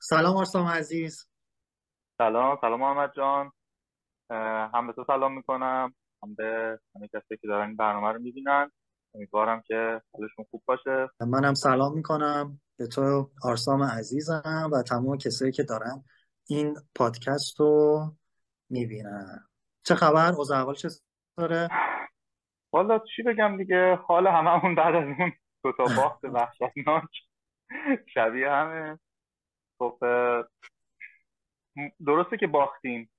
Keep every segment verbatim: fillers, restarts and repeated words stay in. سلام آرسام عزیز. سلام سلام محمد جان. اه، هم به تو سلام میکنم، هم به همه کسایی که دارن این برنامه رو میبینن. امیدوارم که حالشون خوب باشه. من هم سلام میکنم به تو آرسام عزیزم و تمام کسایی که دارن این پادکست رو میبینن. چه خبر؟ اوضاع احوال چطوره؟ والا چی بگم دیگه، حال هممون بعد از اون دو تا باخت وحشتناک شبیه همه. خب درسته که باختیم،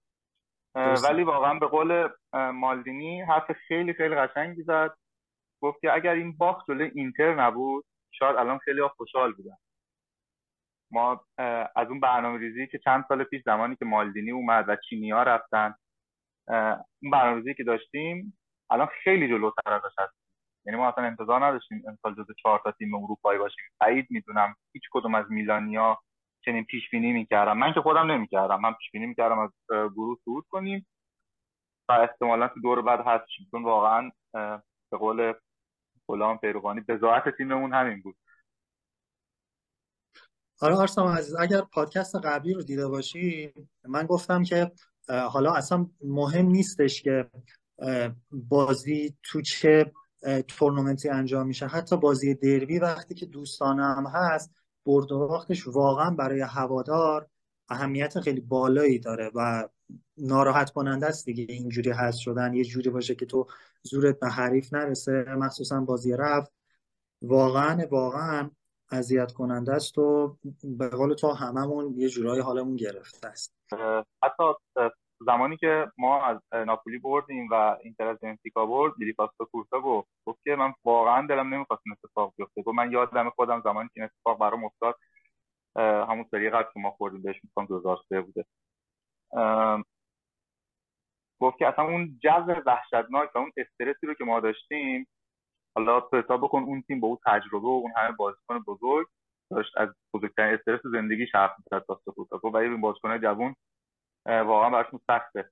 درسته. ولی واقعا به قول مالدینی حرف خیلی خیلی قشنگی زد، گفت که اگر این باخت جلوی اینتر نبود شاید الان خیلی خوشحال بودن. ما از اون برنامه‌ریزی که چند سال پیش زمانی که مالدینی اومد و چینی‌ها رفتن، اون برنامه‌ریزی که داشتیم الان خیلی جلوتر ازش هستیم. یعنی ما اصلا انتظار نداشتیم امسال جزو چهار تا تیم اروپایی باشیم. بعید میدونم هیچ کدوم از میلانیا چنین پیشبینی میکردم. من که خودم نمیکردم. من پیشبینی میکردم از گروه صعود کنیم و احتمالاً تو دور بعد هست شیم. چون واقعاً به قول غلام فیروغانی بزاعت تیممون همین بود. آره آرسام عزیز، اگر پادکست قبلی رو دیده باشی من گفتم که حالا اصلا مهم نیستش که بازی تو چه تورنمنتی انجام میشه. حتی بازی دربی وقتی که دوستانه هم هست، برد و باختش واقعا برای هوادار اهمیت خیلی بالایی داره و ناراحت کننده است دیگه اینجوری حذف شدن. یه جوری باشه که تو زورت به حریف نرسه، مخصوصا بازی رفت واقعا واقعا اذیت کننده است و به قول تو هممون یه جورایی حالمون گرفته است. حتی زمانی که ما از ناپولی بردیم و اینتر از بنفیکا برد، دیلیپاستا کورتا گفت گفت که من واقعا دلم نمیخواست این اتفاق بیفته. گفت من یادم خودم زمانی که این اتفاق برام افتاد، همون سری قبل که ما خوردیم بهش، میگم دو هزار و سه بوده، گفت که اصلا اون جذب وحشتناک و اون استرسی رو که ما داشتیم، حالا تو حساب بکن اون تیم با اون تجربه و اون همه بازیکن بزرگ داشت از بزرگترین استرس زندگیش حرف می‌زد. واسه کورتا و این بازیکن‌های جوان واقعا براشون سخته.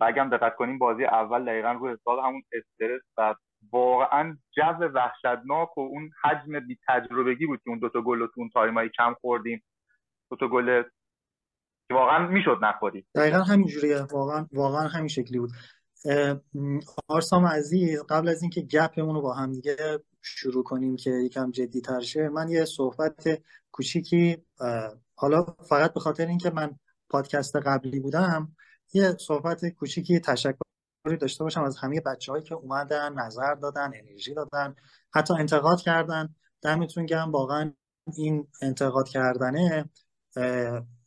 و اگه هم دقت کنیم بازی اول دقیقاً روی حساب همون استرس و واقعاً جو وحشتناک و اون حجم بی تجربگی بود که اون دوتا گل رو تو اون تایمای کم خوردیم. دوتا گل که واقعاً میشد نخوریم. دقیقاً همینجوریه، واقعاً واقعاً همین شکلی بود. آرسام عزیز، قبل از اینکه گپمون رو با هم دیگه شروع کنیم که یکم جدی‌تر شه، من یه صحبت کوچیکی، حالا فقط به خاطر اینکه من پادکست قبلی بودم، یه صحبت کوچیکی تشکری داشته باشم از همه بچه‌هایی که اومدن، نظر دادن، انرژی دادن، حتی انتقاد کردن. دمتون گرم، واقعا این انتقاد کردنه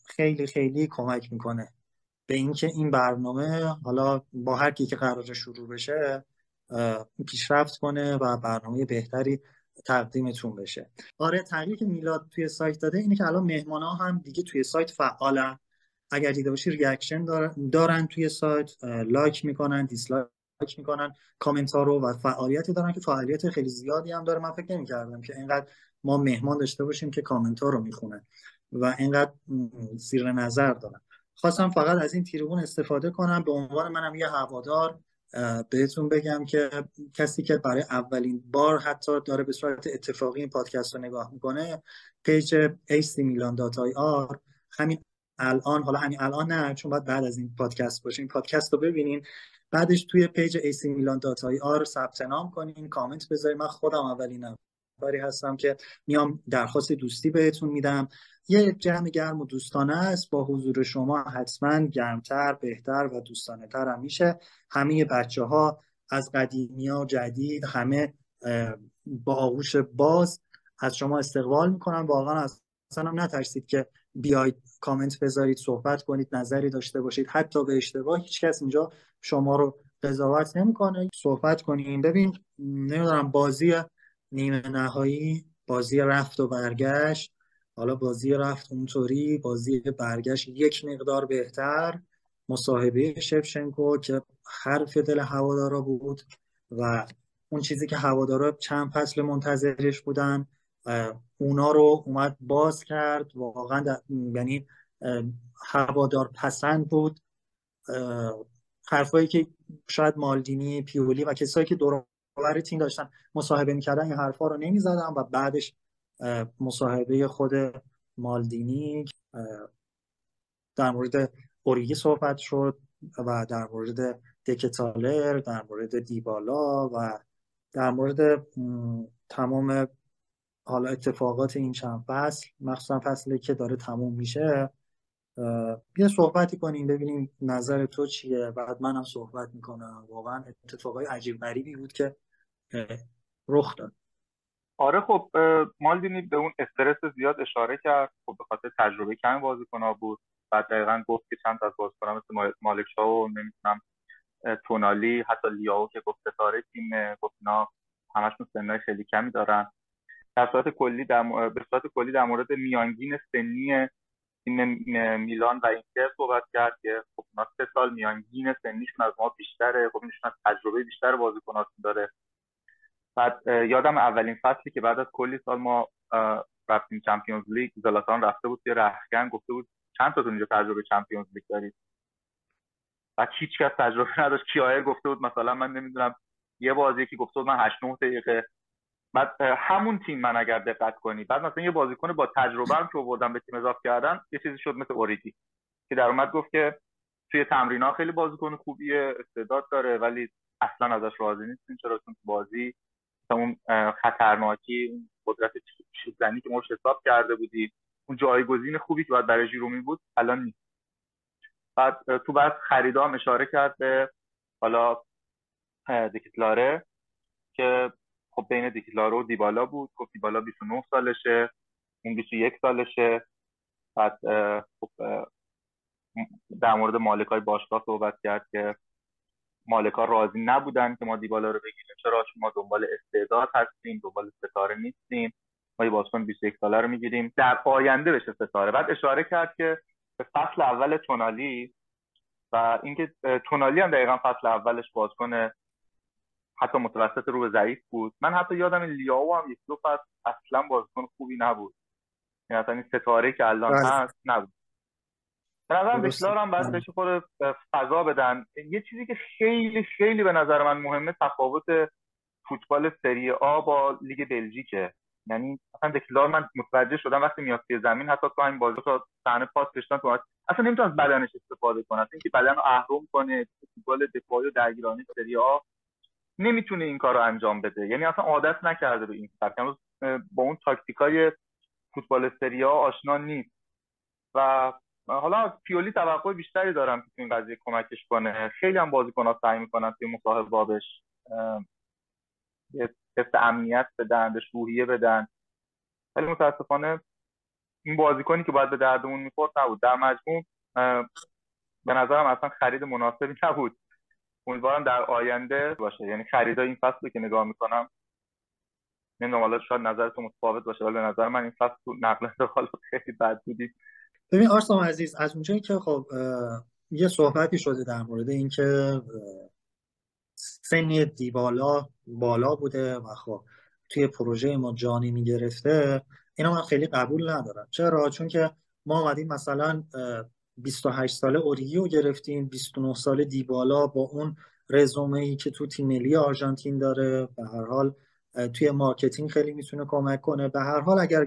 خیلی خیلی کمک میکنه به اینکه این برنامه حالا با هر کی که قراره شروع بشه پیشرفت کنه و برنامه بهتری تقدیمتون بشه. آره، تغییری که میلاد توی سایت داده اینه که الان مهمان‌ها هم دیگه توی سایت فعالن. اگر دیده باشی ریاکشن دارن, دارن توی سایت، لایک میکنن، دیسلایک میکنن، کامنت ها رو و فعالیتی دارن که فعالیت خیلی زیادی هم داره. من فکر نمی کردم که اینقدر ما مهمان داشته باشیم که کامنت ها رو میخونن و اینقدر زیر نظر دارن. خواستم فقط از این تریبون استفاده کنم به عنوان منم یه هوادار بهتون بگم که کسی که برای اولین بار حتی داره به صورت اتفاقی این پادکست رو نگاه میکنه، پیج ای سی میلان دات آی آر همین الان، حالا همین الان نه چون باید بعد از این پادکست باشه، این پادکست رو ببینین بعدش توی پیج ای سی میلان دات آی آر ثبت نام کنین، کامنت بذارین. من خودم اولین باری هستم که میام درخواست دوستی بهتون میدم. یه جمع گرم و دوستانه است، با حضور شما حتما گرمتر، بهتر و دوستانه تر هم میشه. همه بچه‌ها از قدیمی ها جدید، همه با آغوش باز از شما استقبال میکنن. واقعا از هم نترسید که بیاید کامنت بذارید، صحبت کنید، نظری داشته باشید، حتی به اشتباه. هیچکس اینجا شما رو قضاوت نمی‌کنه. صحبت کنین. ببین نمیدونم بازی نیمه نهایی، بازی رفت و برگشت، حالا بازی رفت اونطوری، بازی برگشت یک مقدار بهتر، مصاحبه شفچنکو که حرف دل هوادارا بود و اون چیزی که هوادارا چند فصل منتظرش بودن اونا رو اومد باز کرد. واقعا یعنی هوادار پسند بود. حرفایی که شاید مالدینی، پیولی و کسایی که دور باور تیم داشتن مصاحبه میکردن این حرفا رو نمیزدن. و بعدش مصاحبه خود مالدینی در مورد اوریگی صحبت شد و در مورد دکتالر، در مورد دیبالا و در مورد تمام حالا اتفاقات این چند فصل، مخصوصا فصلی که داره تموم میشه. بیا صحبتی کنیم ببینیم نظر تو چیه، بعد منم صحبت میکنم. واقعا اتفاقای عجیب غریبی بود که رخ داد. آره خب مالدینی به اون استرس زیاد اشاره کرد، خب به خاطر تجربه کم بازیکن‌ها بود. بعد دقیقاً گفت که چند تا از بازیکن‌ها مثل مالکشا و نمی‌دونم تونالی، حتی لیاو که گفت ستاره تیم، گفت اینا همشون سنای خیلی کمی دارن. در صورت کلی در م... به صورت کلی در مورد میانگین سنی تیم میلان و اینتر صحبت کرد که خب اونا سه سال میانگین سنیشون از ما بیشتره، خب نشون از تجربه بیشتر بازیکن‌هاشون داره. بعد یادم اولین فصلی که بعد از کلی سال ما رفتیم چمپیونز لیگ، زلاتان رفته بود توی رختکن گفته بود چند تا اونجا تجربه چمپیونز لیگ دارید، بعد هیچ کس تجربه نداشت. کیایر گفته بود مثلا من نمیدونم یه بازی که گفته بود من هشت نه دقیقه. بعد همون تیم من اگر دقت کنی بعد مثلا یه بازیکن با تجربه هم که آوردن به تیم اضافه کردن یه چیزی شد مثل اوریگی که در اومد گفت که توی تمرین‌ها خیلی بازیکن خوبیه، استعداد داره، ولی اصلا ازش راضی نیستیم چرا تو بازی اون خطرناکی، اون قدرت چیزنی که ما روش حساب کرده بودیم، اون جایگزین خوبی که بعد برای ژیرومی بود الان نیست. بعد تو بحث خریدا هم اشاره کرد به حالا دکتلاره که خب بین دکتلاره و دیبالا بود. خب دیبالا بیست و نه سالشه، اون بیست و یک سالشه. بعد خب در مورد مالکای باشگاه صحبت کرد که مالکا راضی نبودن که ما دیبالا رو بگیریم، چرا؟ چون ما دنبال استعداد هستیم، دنبال ستاره نیستیم، ما یه بازیکن بیست و یک ساله رو میگیریم در آینده بشه ستاره. بعد اشاره کرد که به فصل اول تونالی و اینکه تونالی هم دقیقاً فصل اولش بازیکن حتی متوسط رو به ضعیف بود. من حتی یادم لیاو هم یک دو فصل اصلا بازیکن خوبی نبود، یعنی اصلا این ستاره که الان هست نبود. به نظرم بسیار هم باید بهش خود فضا بدن. یه چیزی که خیلی خیلی به نظر من مهمه تفاوت فوتبال سری آ با لیگ بلژیکه. یعنی مثلا دکلار من متوجه شدم وقتی میاد توی زمین حتی تو همین بازی تا صحنه پاس کشتن تو اصلا نمیتونه از بدنش استفاده کنه، اصلا اینکه بدن رو اهرم کنه. فوتبال دفاعی و درگیرانه سری آ نمیتونه این کارو انجام بده، یعنی اصلا عادت نکرده به این کار، با اون تاکتیکای فوتبال سری آ آشنا نیست. و حالا از پیولی توقع بیشتری دارم که این قضیه کمکش کنه. خیلی هم بازیکن‌ها سعی می‌کنن توی مصاحبه‌ها بهش حس امنیت بدن، بهش روحیه بدن، ولی متأسفانه این بازیکنی که باید به دردمون می‌خورد نبود. در مجموع به نظرم اصلا خرید مناسبی نبود. امیدوارم در آینده باشه، یعنی خریدای این فصل که نگاه می‌کنم نمی‌دونم حالا شاید نظرتون متفاوت باشه، ولی به نظر من این فصل تو نقل و انتقال خیلی بد بودید. ببین آرسام عزیز، از اونجایی که خب یه صحبتی شده در مورد اینکه سن دیبالا بالا بوده و خب توی پروژه ما جانی میگرفته، اینو من خیلی قبول ندارم. چرا؟ چون که ما اومدیم مثلا بیست و هشت ساله اوریو گرفتیم، بیست و نه ساله دیبالا با اون رزومه‌ای که تو تیم ملی آرژانتین داره، به هر حال توی مارکتینگ خیلی میتونه کمک کنه. به هر حال اگر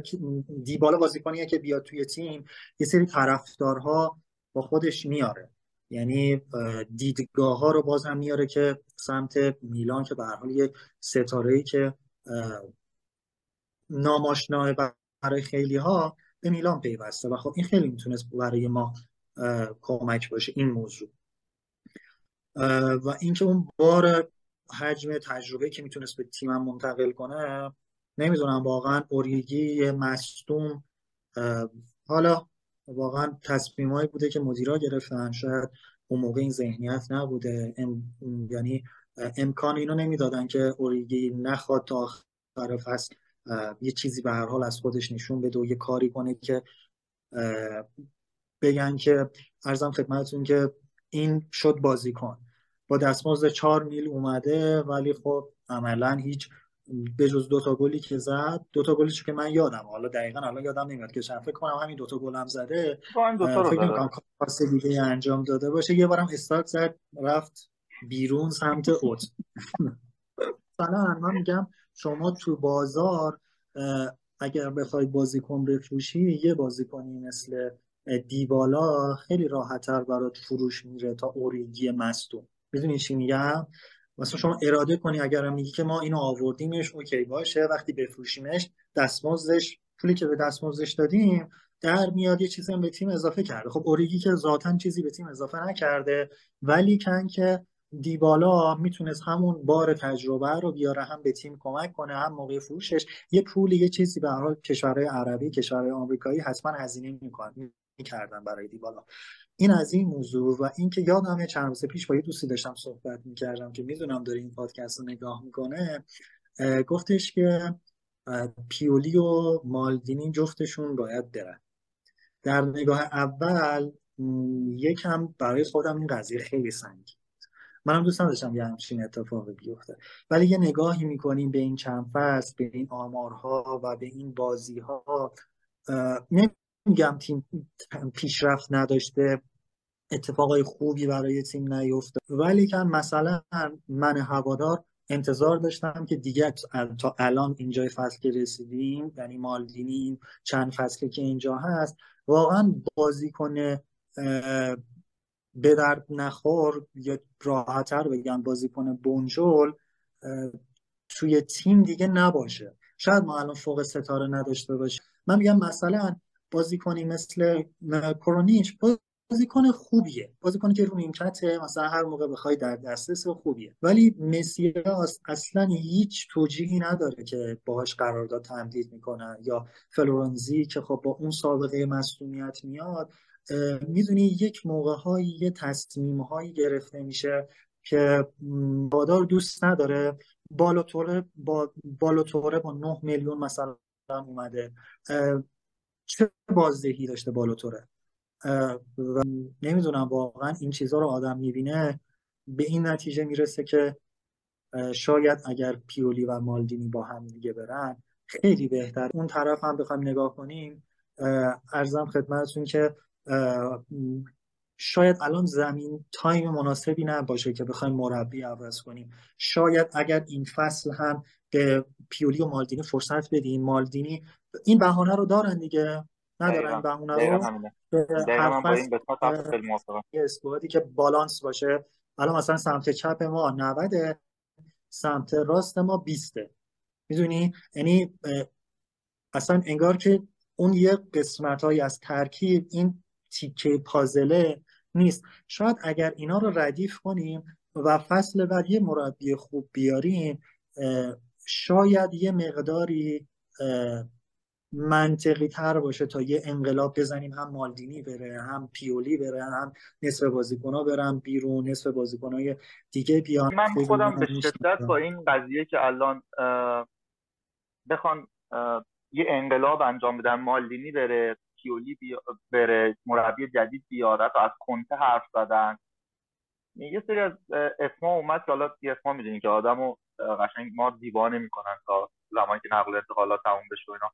دیبالا بازیکنیه که بیاد توی تیم یه سری طرفدارها با خودش میاره، یعنی دیدگاه ها رو باز هم میاره که سمت میلان، که به هر حال یک ستاره‌ای که ناماشناه برای خیلی ها به میلان پیوسته و خب این خیلی میتونست برای ما کمک باشه این موضوع. و اینکه اون بار حجم تجربه که میتونست به تیمم منتقل کنه نمیدونم، واقعا اوریگی مصدوم، حالا واقعا تصمیمایی بوده که مدیرها گرفتن، شاید اون موقع این ذهنیت نبوده، ام... یعنی امکان اینو نمیدادن که اوریگی نخواد تا آخر فصل یه چیزی به هر حال از خودش نشون بده و یه کاری کنه که بگن که عرضم خدمتتون که این شد بازیکن با دستمزد چهار میل اومده، ولی خب عملا هیچ به جز دوتا گلی که زد، دوتا گلیش که من یادم، حالا دقیقاً الان یادم نمیاد که چند، فکر کنم همین دوتا گل هم زده، فکر می‌کنم پاس دیگه انجام داده باشه، یه بارم استارت زد رفت بیرون سمت اوت مثلا من میگم شما تو بازار اگر بخوای بازیکن بفروشی، یه بازیکنی مثل دیبالا خیلی راحت‌تر برات فروش میره تا اوریگی مصدوم. میدونی چی میگم؟ مثلا شما اراده کنی، اگر میگی که ما اینو آوردیمش اوکی باشه، وقتی بفروشیمش دستمزدش، پولی که به دستمزدش دادیم در میاد، یه چیزی هم به تیم اضافه کرده. خب اوریگی که ذاتاً چیزی به تیم اضافه نکرده، ولی کن که دیبالا میتونست همون بار تجربه رو بیاره، هم به تیم کمک کنه، هم موقع فروشش یه پولی، یه چیزی به حال کشورهای عربی، کشورهای آمریکایی حتما هزینه میکنن میکردن برای دیبالا. این از این موضوع. و اینکه یادمه چند روز پیش با یه دوستی داشتم صحبت میکردم که میدونم داره این پادکست رو نگاه میکنه، گفتش که پیولی و مالدینی جفتشون باید برن. در نگاه اول یکم برای خودم این قضیه خیلی سنگین، منم دوست نداشتم یه همچین اتفاقی بیفته، ولی یه نگاهی میکنیم به این چند فصل، به این آمارها و به این بازیها، نمیگم تیم پیشرفت نداشته، اتفاقای خوبی برای تیم نیفته، ولی که مثلا من هوادار انتظار داشتم که دیگه تا الان اینجای فصل که رسیدیم، یعنی مالدینی چند فصل که اینجا هست واقعا بازیکن به درد نخور، یا راحت‌تر بگم بازیکن بنجل توی تیم دیگه نباشه. شاید ما الان فوق ستاره نداشته باشیم. من میگم مثلا بازیکنی مثل کرونیچ بازیکن خوبیه، بازیکنی که رو نیمکته، مثلا هر موقع بخوای در دسترس خوبیه، ولی مسی اصلا هیچ توجیهی نداره که باهاش قرارداد تمدید میکنن، یا فلورنزی که خب با اون سابقه مصونیت میاد، میدونی یک موقع هایی یه تصمیم هایی گرفته میشه که بادار دوست نداره. بالوتوره با بالوتوره با نه میلیون مثلا اومده، چه بازدهی داشته بالوتوره؟ و نمیدونم واقعا این چیزها رو آدم میبینه به این نتیجه میرسه که شاید اگر پیولی و مالدینی با هم دیگه برن خیلی بهتر. اون طرف هم بخوایم نگاه کنیم، عرضم خدمتتون که شاید الان زمین تایم مناسبی نباشه که بخوایم مربی عوض کنیم. شاید اگر این فصل هم به پیولی و مالدینی فرصت بدیم، مالدینی این بهانه رو دارن دیگه، ندارن این بهانه رو، هر فصل یه اسکوادی که بالانس باشه. الان مثلا سمت چپ ما نوده، سمت راست ما بیسته، میدونی؟ یعنی اصلا انگار که اون یه قسمت‌هایی از ترکیب این تیکه پازله نیست. شاید اگر اینا رو ردیف کنیم و فصل بعد یه مربی خوب بیاریم، شاید یه مقداری منطقی تر باشه تا یه انقلاب بزنیم، هم مالدینی بره، هم پیولی بره، هم نصف بازیکن‌ها برن بیرون، نصف بازیکن‌های دیگه بیان. من خودم به شدت با این قضیه که الان بخوان یه انقلاب انجام بدن، مالدینی بره، پیولی بیا... بره، مربی جدید بیاره، تا از کنته حرف زدن. یه سری از اسما اومد که حالا یه اسما میدونی که آدمو قشنگ ما دیوانه میکنن تا زمانی که نقل انتقالات تموم بشه اینا.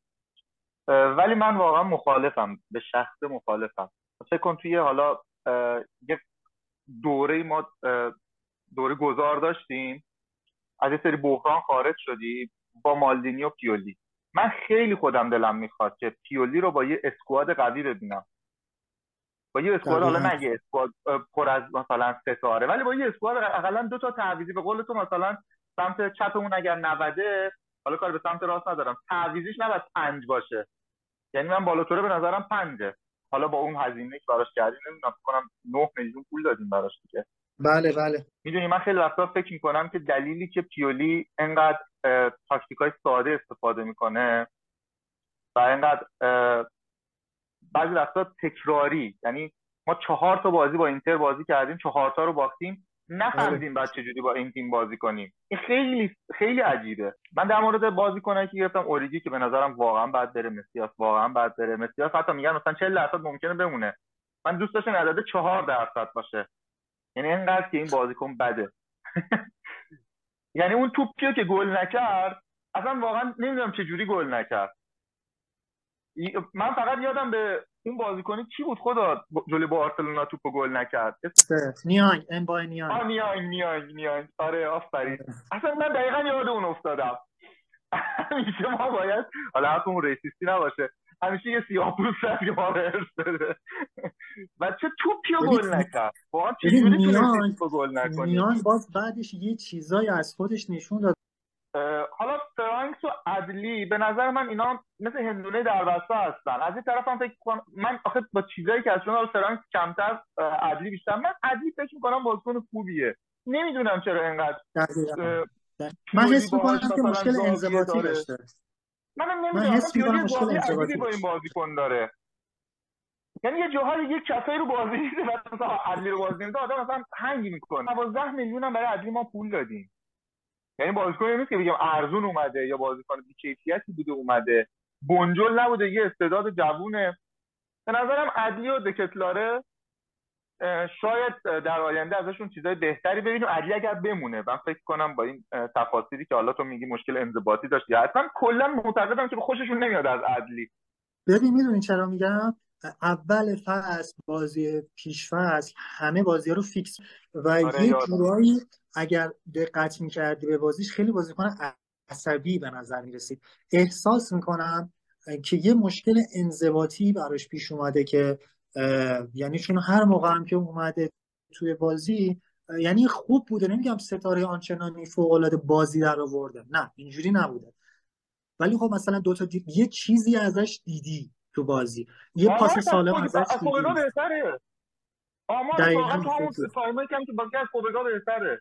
ولی من واقعا مخالفم، به شخص مخالفم. فکر کن توی حالا یه دوره ما دوره گذار داشتیم، از یه سری بحران خارج شدیم با مالدینی و پیولی. من خیلی خودم دلم میخواد که پیولی رو با یه اسکواد قوی ببینم، با یه اسکواد حالا نه یه اسکواد پر از مثلا ستاره، ولی با یه اسکواد حداقل دو تا تعویضی. به قول تو مثلا سمت چپمون اگر نوده، حالا کار به سمت راست ندارم، تعویضیش نباید پنج باشه. یعنی من بالاتوره به نظرم پنجه، حالا با اون هزینه که براش کردیم نمیدونم، فکر کنم نه میلیون پول دادیم براش دیگه. بله بله. میدونی من خیلی وقتا فکر میکنم که دلیلی که پیولی انقدر تاکتیکای ساده استفاده میکنه و انقدر بعضی وقتا تکراری، یعنی ما چهار تا بازی با اینتر بازی کردیم، چهار تا رو باختیم، نفهمیدیم بعد چجوری با این تیم بازی کنیم. این خیلی خیلی عجیبه. من در مورد بازیکنایی که گرفتم، اوریجی که به نظرم واقعا بعد بره، مسیاس واقعا بعد بره، مسیاس حتی میگن مثلا چهل درصد ممکنه بمونه، من دوست داشتم عدد چهار درصد باشه. یعنی انقدر که این بازیکن بده. یعنی اون توپیو که گل نکرد، اصلا واقعا نمیدونم چه جوری گل نکرد. من فقط یادم به این بازیکن کی بود خدا جلوی بارسلونا توپو گل نکرد؟ نیانگ امبای نیانگ آ نیانگ نیانگ نیانگ آره آفرین. اصلا من دقیقاً یاد اون افتادم. همیشه ما باید حالا حتمون ریسیستی نباشه، همیشه یه سیاه‌پوست هست که ما رو ارث بده. بعد چه توپیو گل نکرد؟ واقعاً چجوری تونست گل نکنه؟ نیانگ باز بعدش یه چیزایی از خودش نشون داد. حالا فرانکس و عدلی به نظر من اینا مثل هندونه در وسط هستن. از این طرف هم فکر کنم من آخه با چیزایی که از شما فرانکس کمتر عدلی بیشتر، من عدلی فکر می‌کنم بازیکن خوبیه، نمیدونم چرا اینقدر من حس می‌کنم که مشکل انضباطی داشته. منم نمیدونم چرا مشکل انضباطی با این بازیکن داره، یعنی یه جوهایی یه کفه رو بازی میده بعد مثلا عدلی رو بازی میده آدم مثلا هنگ می‌کنه. دوازده میلیون هم برای عدلی ما پول دادیم، یعنی بازیکنی نیست که بگم ارزون اومده یا بازیکن بی‌کیفیتی بوده اومده، بنجل نبوده، یه استعداد جوونه. به نظرم عدلی و دکتلاره شاید در آینده ازشون چیزای بهتری ببینیم. عدلی اگر بمونه من فکر کنم با این تفاصیلی که حالا تو میگی مشکل انضباطی داشت، یا اصلا کلا معتقدم که خوششون نمیاد از عدلی. ببین میدونین چرا میگم؟ اول فصل بازی پیش فصل همه بازی‌ها رو فیکس و آره یه جورایی اگر دقت می‌کردی به بازیش خیلی بازیکن عصبی به نظر می‌رسید. احساس می‌کنم که یه مشکل انضباطی براش پیش اومده که یعنی چون هر موقع هم که اومده توی بازی یعنی خوب بوده، نمیگم ستاره آنچنانی فوق‌العاده بازی در آورده، نه اینجوری نبوده، ولی خب مثلا دو تا دی... یه چیزی ازش دیدی تو بازی، یه پاس سالم ازش دیدی. کوبگا بهتره. آمار واقعا همون تایمایی که بازی از کوبگا بهتره.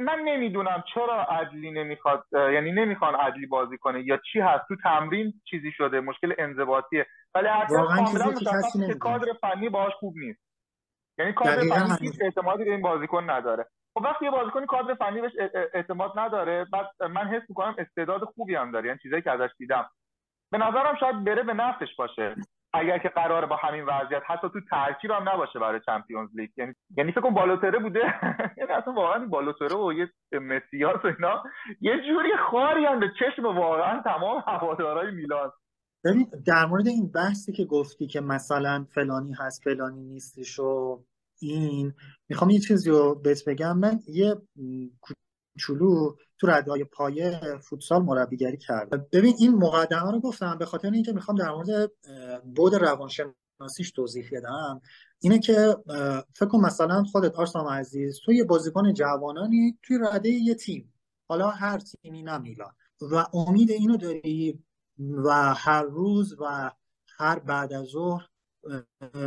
من نمیدونم چرا عدلی نمیخواد، یعنی نمیخوان عدلی بازی کنه یا چی هست تو تمرین چیزی شده، مشکل انضباطیه، ولی اصلا کاملا مشخصه که کادر فنی باهاش خوب نیست، یعنی کادر فنی هیچ اعتمادی به این بازیکن نداره. خب وقتی یه بازیکن کادر فنی بهش اعتماد نداره، بعد من حس میکنم استعداد خوبی هم داره، یعنی چیزایی که ازش دیدم به نظرم شاید بره به نفعش باشه اگر که قراره با همین وضعیت حتی تو ترکیب هم نباشه برای چمپیونز لیگ. یعنی یعنی فکر کنم بالوتره بوده، یعنی اصلا واقعا بالوتره و یه مسیاس و اینا یه جوری خاری هم به چشم واقعا تمام هوادارهای میلان. ببین در مورد این بحثی که گفتی که مثلا فلانی هست فلانی نیستش و این، میخوام یه چیزی رو بهت بگم. من یه کوچولو تو رده‌های پایه فوتسال مربیگری کردم. ببین این مقدمه رو گفتم به خاطر اینکه میخوام در مورد بود روانشناسیش توضیح بدم. اینه که فکر کنم مثلا خودت آرسام عزیز تو یه بازیکن جوانانی توی رده یه تیم، حالا هر تیمی نه میلان، و امید اینو داری و هر روز و هر بعد از ظهر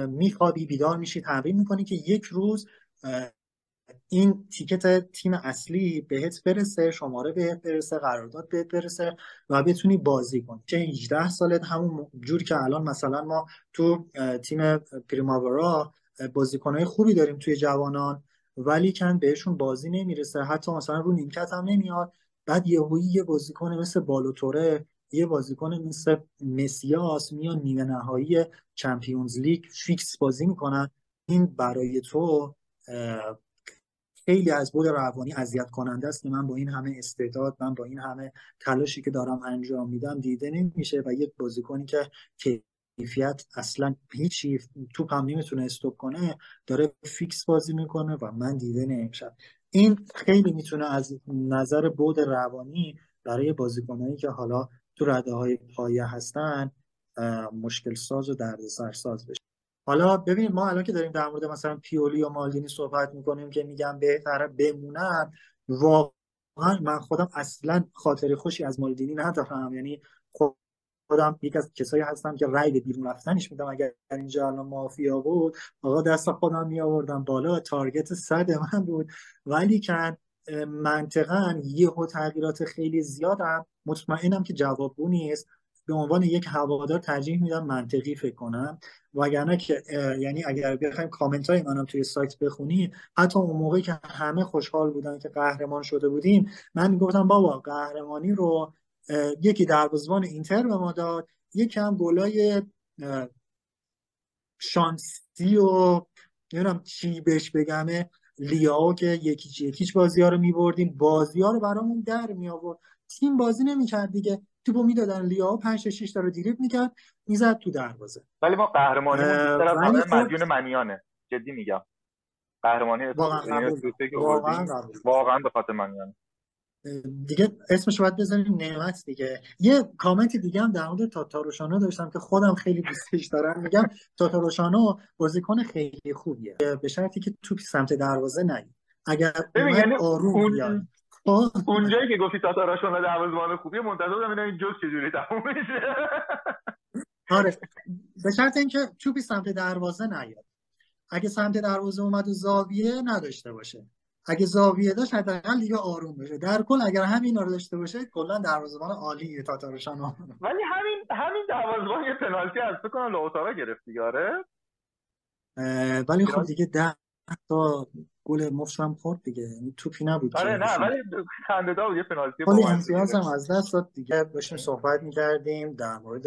میخوابی بیدار میشی تمرین میکنی که یک روز این تیکت تیم اصلی بهت برسه، شماره بهت برسه، قرارداد بهت برسه و بتونی بازی کنی. چه هجده سالت همون جور که الان مثلا ما تو تیم پریماورا بازیکنای خوبی داریم توی جوانان ولی کن بهشون بازی نمیرسه، حتی مثلا رو نیمکت هم نمیاد. بعد یهویی یه, یه بازیکن مثل بالوتوره، یه بازیکن مثل مسیاس میان نیمه نهایی چمپیونز لیگ فیکس بازی میکنن. این برای تو خیلی از بود روانی اذیت کننده است که من با این همه استعداد، من با این همه تلاشی که دارم انجام میدم دیده نمیشه و یک بازیکنی که کیفیت اصلا هیچی توپ هم نمیتونه استوب کنه داره فیکس بازی میکنه و من دیده نمیشم. این خیلی میتونه از نظر بود روانی برای بازیکنایی که حالا تو رده‌های پایه هستن مشکل ساز و دردسر ساز بشه. حالا ببینید ما الان که داریم در مورد مثلا پیولی و مالدینی صحبت میکنیم که میگم بهتره بمونن، واقعا من خودم اصلا خاطره خوشی از مالدینی ندارم، یعنی خودم یک از کسایی هستم که رأی به بیرون رفتنش میدم. اگر اینجا الان مافیا بود آقا دست خودم میآوردم بالا، تارگت صد من بود، ولی که منطقا یهو تغییرات خیلی زیادم مطمئنم که جوابگو نیست. به عنوان یک هوادار ترجیح میدم منطقی فکر کنم، وگرنه که یعنی اگر بخوایم کامنت های منم توی سایت بخونی، حتی اون موقعی که همه خوشحال بودن که قهرمان شده بودیم من میگفتم بابا قهرمانی رو یکی دروازه‌بان اینتر به ما داد، یکی هم گلای شانسی و نمیدونم چی بهش بگمه لیاو که یکی چی یکیش بازی‌ها رو می‌بردیم، بازی‌ها رو برامون در می‌آورد. تیم بازی نمی‌کرد دیگه، توپو میدادن لیاو پنج شش تا رو دریبل می‌کرد میزد تو دروازه. ولی ما قهرمانیمون بیشتر از همه مدیون منیانه، جدی میگم قهرمانی واقعا به خاطر منیانه دیگه، اسمش باید بزنیم نعمت دیگه. یه کامنت دیگه هم در مورد تاتاروشانو داشتم که خودم خیلی دوستش دارم، میگم تاتاروشانو بازیکن خیلی خوبیه به شرطی که توپ سمت دروازه نره. اگر یعنی آروم بیاد اونجایی که گفتی تاتاروشانو دروازه‌بان خوبیه، منتظر بودم ببینم این جوک چجوری تموم میشه. آره به شرط اینکه توپ سمت دروازه نیاد. اگه سمت دروازه اومد و زاویه نداشته باشه، اگه زاویه داشت حداقل دیگه آروم بشه. در کل اگر همینا رو داشته باشه کلا دروازه‌بان عالیه تاتاروشانو. ولی همین همین دروازه‌بان یه پنالتی از فکر کنم لوتارا گرفت دیگه. آره ولی خب دیگه ده تا گل مفشم خورد دیگه، یعنی توپی نبود. آره نه ولی خنده‌دار بود، یه پنالتی بود. ولی امتیاز هم از دست داد دیگه. داشتیم صحبت می‌کردیم در مورد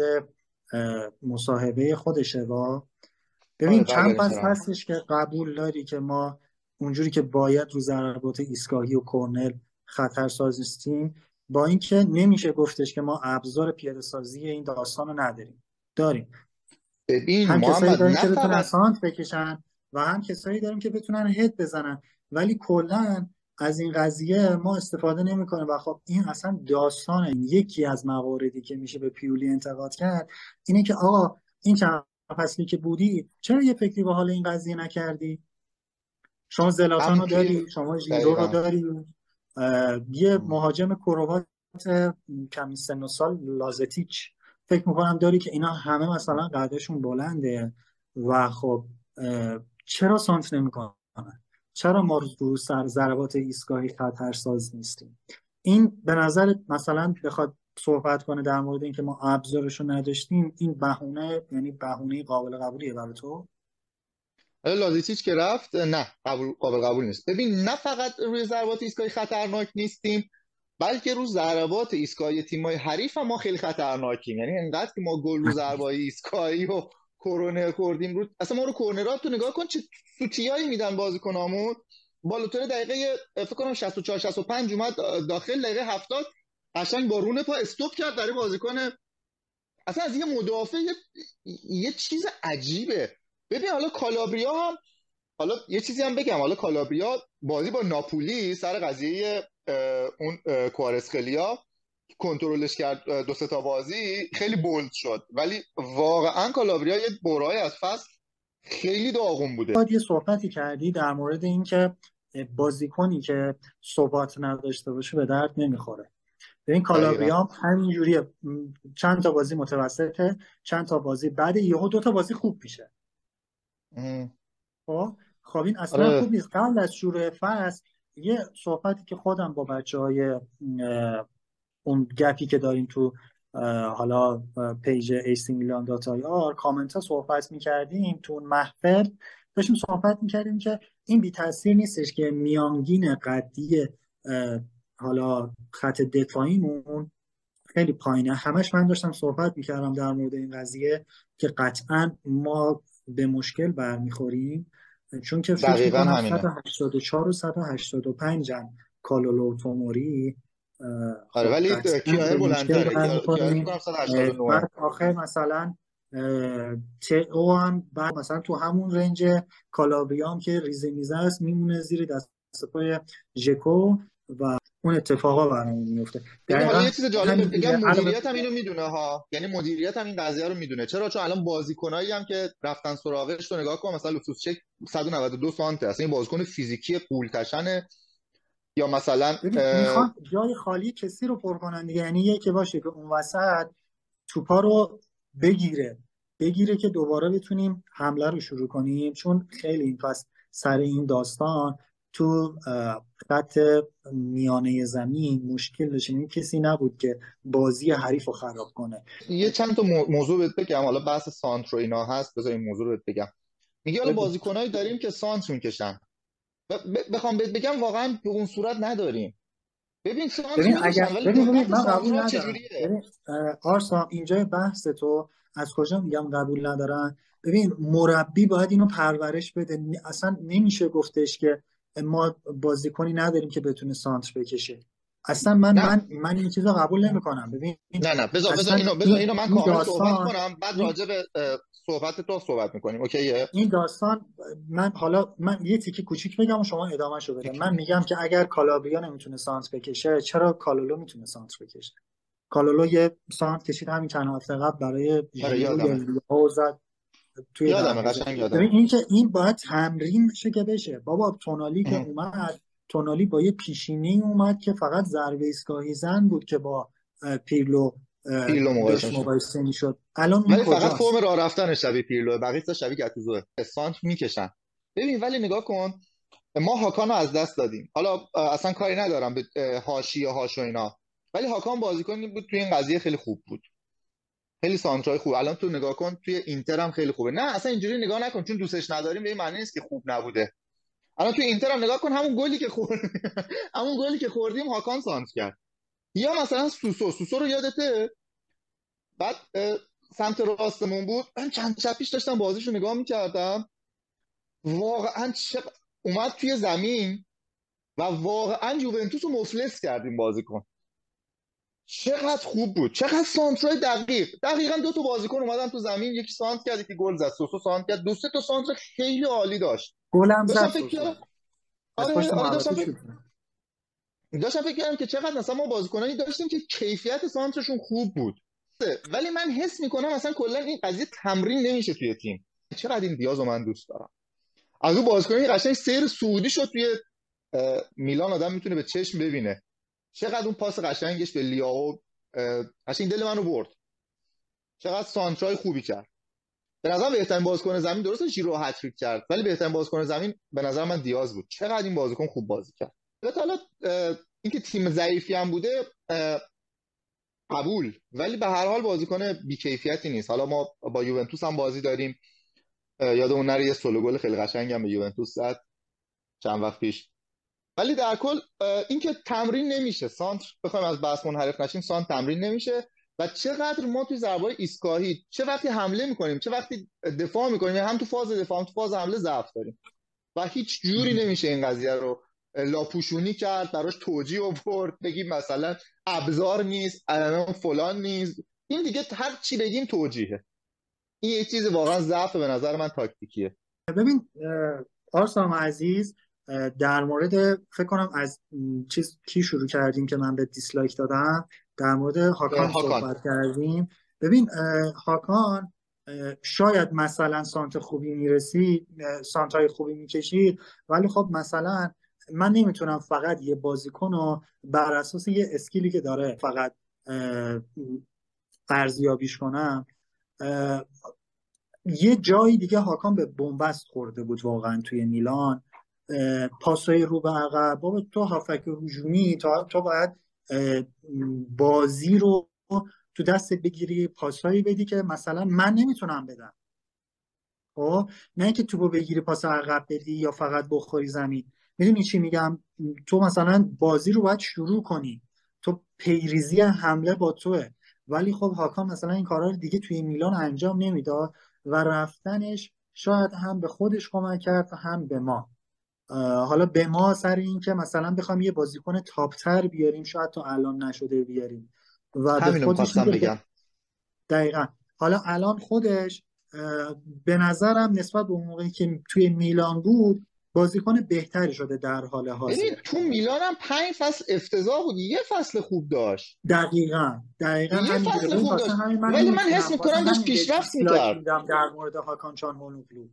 مصاحبه خودش با ببین چند پاس هستش که قبول داری که ما اونجوری که باید رو ضربات ایستگاهی و کرنل خطر سازی هستیم، با اینکه نمیشه گفتش که ما ابزار پیاده سازی این داستانو نداریم. داریم. ببین هم کسایی داریم که بتونن سانت بکشن و هم کسایی داریم که بتونن هد بزنن، ولی کلا از این قضیه ما استفاده نمیکنه و خب این اصلا داستانه. یکی از مواردی که میشه به پیولی انتقاد کرد اینه که آقا این چند فصلی که بودی چرا یه فکری به حال این قضیه نکردی؟ شما زلاتان رو داری، شما ژیرو رو داری، یه مهاجم کروات کمی سن و سال لازتیچ فکر میکنم داری که اینا همه مثلا قدشون بلنده و خب چرا سانت نمی کنن؟ چرا ما رو سر ضربات ایستگاهی خطرساز نیستیم؟ این به نظر مثلا بخواد صحبت کنه در مورد اینکه ما ابزارش رو نداشتیم، این بهونه یعنی بهونه قابل قبولیه برای تو؟ حالا لازیچ که رفت نه قبول قابل قبول نیست. ببین نه فقط روی ضربات ایستگاهی خطرناک نیستیم، بلکه روی ضربات ایستگاهی تیم‌های حریف هم ما خیلی خطرناکیم. یعنی انقدر که ما گل رو ضربات ایستگاهی و کرنر خوردیم، رو اصلا ما رو کرنرها تو نگاه کن چه سوتیایی میدن بازیکنامون. بالاتر دقیقه فکر کنم شصت و چهار شصت و پنج اومد داخل، دقیقه هفتاد قشنگ با رون پا استاپ کرد برای بازیکن. اصلا از یه مدافع یه, یه چیز عجیبه. ببین حالا کالابریا هم، حالا یه چیزی هم بگم، حالا کالابریا بازی با ناپولی سر قضیه اون کوارسخلیا کنترلش کرد دو سه تا بازی، خیلی بولد شد، ولی واقعا کالابریا یه برهه‌ای از فصل خیلی داغون بوده. یه صحبتی کردی در مورد این که بازیکنی که ثبات نداشته باشه به درد نمیخوره. ببین کالابریا همینجوریه، چند تا بازی متوسطه، چند تا بازی بعد یهو دو تا بازی خوب میشه. خب این اصلا آه. خوب نیست. قبل از شروع فصل یه صحبتی که خودم با بچه‌های اون گپی که داریم تو حالا پیج ایسی میلان دات آی آر کامنت ها صحبت میکردیم، تو اون محفل داشتیم صحبت میکردیم که این بی تاثیر نیستش که میانگین قدی حالا خط دفاعیمون خیلی پایینه. همش من داشتم صحبت میکردم در مورد این قضیه که قطعا ما به مشکل برمیخوریم، چون که دقیقاً همینه. صد و هشتاد و چهار و صد و هشتاد و پنج هم کالولو توموری. آره ولی کیاهر بلندتره، کیاهر صد و هشتاد و نه. بعد آخر مثلا تئو هم بعد مثلا تو همون رنج، کالابریا هم که ریزه میزه است میمونه زیر دست پای ژکو و اون اتفاقا برامون میفته. حالا یه چیز جالب بگم، مدیریت هم اینو میدونه ها، یعنی مدیریت هم این قضیه رو میدونه. چرا؟ چون الان بازیکنایی هم که رفتن سراغش تو نگاه کن، مثلا لوفوسچک صد و نود و دو سانته، اصلا این بازیکن فیزیکی قولتشنه، یا مثلا میخوان جای خالی کسی رو پر کنن دیگه. یعنی یکی باشه که اون وسط توپا رو بگیره بگیره که دوباره بتونیم حمله رو شروع کنیم، چون خیلی این پس سر این داستان تو خط میانه زمین مشکل داشتیم، کسی نبود که بازی حریف رو خراب کنه. یه چند تا موضوع بهت بگم، حالا بحث سانترو اینا هست، بذار این موضوع رو بهت بگم. میگه حالا بازیکنایی داریم که سانت میکشن، بخوام بهت بگم واقعا به اون صورت نداریم. ببین سانت میکشن ولی من قبول ندارم. آرسام اینجا بحث تو از کجا میگم قبول ندارن؟ ببین مربی باید اینو پرورش بده، اصلا نمیشه گفتش که ما بازیکنی نداریم که بتونه سانتر بکشه. اصلا من نه. من من این چیزا قبول نمی‌کنم. ببین نه نه بذار بذار اینو بذار اینو من کامل صحبت کنم، بعد راجع به صحبت تو صحبت می‌کنیم. اوکیه؟ این داستان من حالا من یه تیکه کوچیک بگم و شما ادامه‌شو بده. من میگم که اگر کالابریا نمیتونه سانتر بکشه، چرا کالولو میتونه سانتر بکشه؟ کالولو یه سانتر کشید همین چند هفته قبل برای ژیرو زد توی یادم قشنگ یادم. ببین این که این باید تمرین بشه که بشه. بابا تونالی که اومد، تونالی با یه پیشینی اومد که فقط ضربه ایستگاهی زن بود که با پیرلو پیرلو مقایسه میشد. الان ولی فقط فرم راه رفتن شبیه پیرلو، بقیه‌اش شبیه گاتوزو. سانت میکشن. ببین ولی نگاه کن، ما هاکانو از دست دادیم. حالا اصلا کاری ندارم به هاشی و هاش و اینا، ولی هاکان بازیکنی بود توی این قضیه خیلی خوب بود. خیلی سانترای خوب. الان تو نگاه کن توی اینتر هم خیلی خوبه. نه اصلا اینجوری نگاه نکن چون دوستش نداریم به این معنی نیست که خوب نبوده. الان تو اینتر هم نگاه کن، همون گلی که خوردیم همون گلی که خوردیم هاکان سانت کرد. یا مثلا سوسو سوسو رو یادته؟ بعد سمت راستمون بود، من چند شب پیش داشتم بازیش رو نگاه می‌کردم، واقعا شق... اومد توی زمین و واقعا یوونتوس رو مفلس کردیم. بازیکن چقدر خوب بود، چقدر سانترای دقیق. دقیقاً دو تا بازیکن اومدن تو زمین، یکی سانت کرد یکی گل زد. سوسو سانت کرد، دو سه تا سانتر خیلی عالی داشت. گلم زد. فکر داشتم فکر کردم که چقدر مثلا ما بازیکنانی داشتیم که کیفیت سانترشون خوب بود، ولی من حس میکنم مثلا کلا این قضیه تمرین نمیشه توی تیم. چقدر این دیاز رو من دوست دارم، از اون بازیکنانی قشنگ سیر سعودی شد توی میلان، آدم میتونه به چشم ببینه چقدر اون پاس قشنگش به لیاو قشنگ دل منو برد، چقدر سانترای خوبی کرد. به نظر بهترین بازیکن زمین درسته ژیرو هتریک کرد، ولی بهترین بازیکن زمین به نظر من دیاز بود. چقدر این بازیکن خوب بازی کرد. حالا اینکه تیم ضعیفی هم بوده قبول، ولی به هر حال بازیکن بی‌کیفیتی نیست. حالا ما با یوونتوس هم بازی داریم، یادمون نره یه سولو گل خیلی قشنگ هم به یوونتوس زد چند وقت پیش. ولی در کل اینکه تمرین نمیشه سانتر، بخوایم از بحث منحرف نشیم، سانتر تمرین نمیشه. و چقدر ما توی ضربه‌های ایستگاهی، چه وقتی حمله میکنیم چه وقتی دفاع میکنیم، هم تو فاز دفاع هم تو فاز حمله ضعف داریم و هیچ جوری نمیشه این قضیه رو لاپوشونی کرد، براش توجیه آورد، بگیم مثلا ابزار نیست، الان فلان نیست. این دیگه هر چی بگیم توجیهه. این یه چیز واقعا ضعف به نظر من تاکتیکیه. ببین آرسام عزیز، در مورد فکر کنم از چیز کی شروع کردیم که من به دیسلایک دادم، در مورد هاکان, هاکان. صحبت کردیم. ببین هاکان شاید مثلا سانت خوبی میرسید، سانتای خوبی میکشید، ولی خب مثلا من نمیتونم فقط یه بازیکن رو بر اساس یه اسکیلی که داره فقط ارزیابیش کنم. یه جایی دیگه هاکان به بنبست خورده بود واقعا توی میلان، پاسای رو به عقب. بابا تو هافک هجومی، تا تو باید بازی رو تو دستت بگیری، پاسایی بدی که مثلا من نمیتونم بدم، خب نه اینکه تو بگیری پاس عقب بدی یا فقط بخوری زمین. میدونی چی میگم؟ تو مثلا بازی رو باید شروع کنی، تو پیریزی حمله با توه. ولی خب هاکان مثلا این کارا رو دیگه توی میلان انجام نمیداد و رفتنش شاید هم به خودش کمک کرد هم به ما. حالا به ما سر این که مثلا بخوام یه بازیکن تاپتر بیاریم شاید تا الان نشده بیاریم و به خودش بگم. دقیقا حالا الان خودش به نظرم نسبت به اون موقعی که توی میلان بود بازیکن بهتری شده در حال حاضر. یعنی تو میلان هم پنج فصل افتضاح بود، یه فصل خوب داشت. دقیقاً دقیقاً یه فصل خوب داشت. ولی من حس می‌کنم داشت پیشرفت می‌کرد. در مورد هاکان چانهانوغلو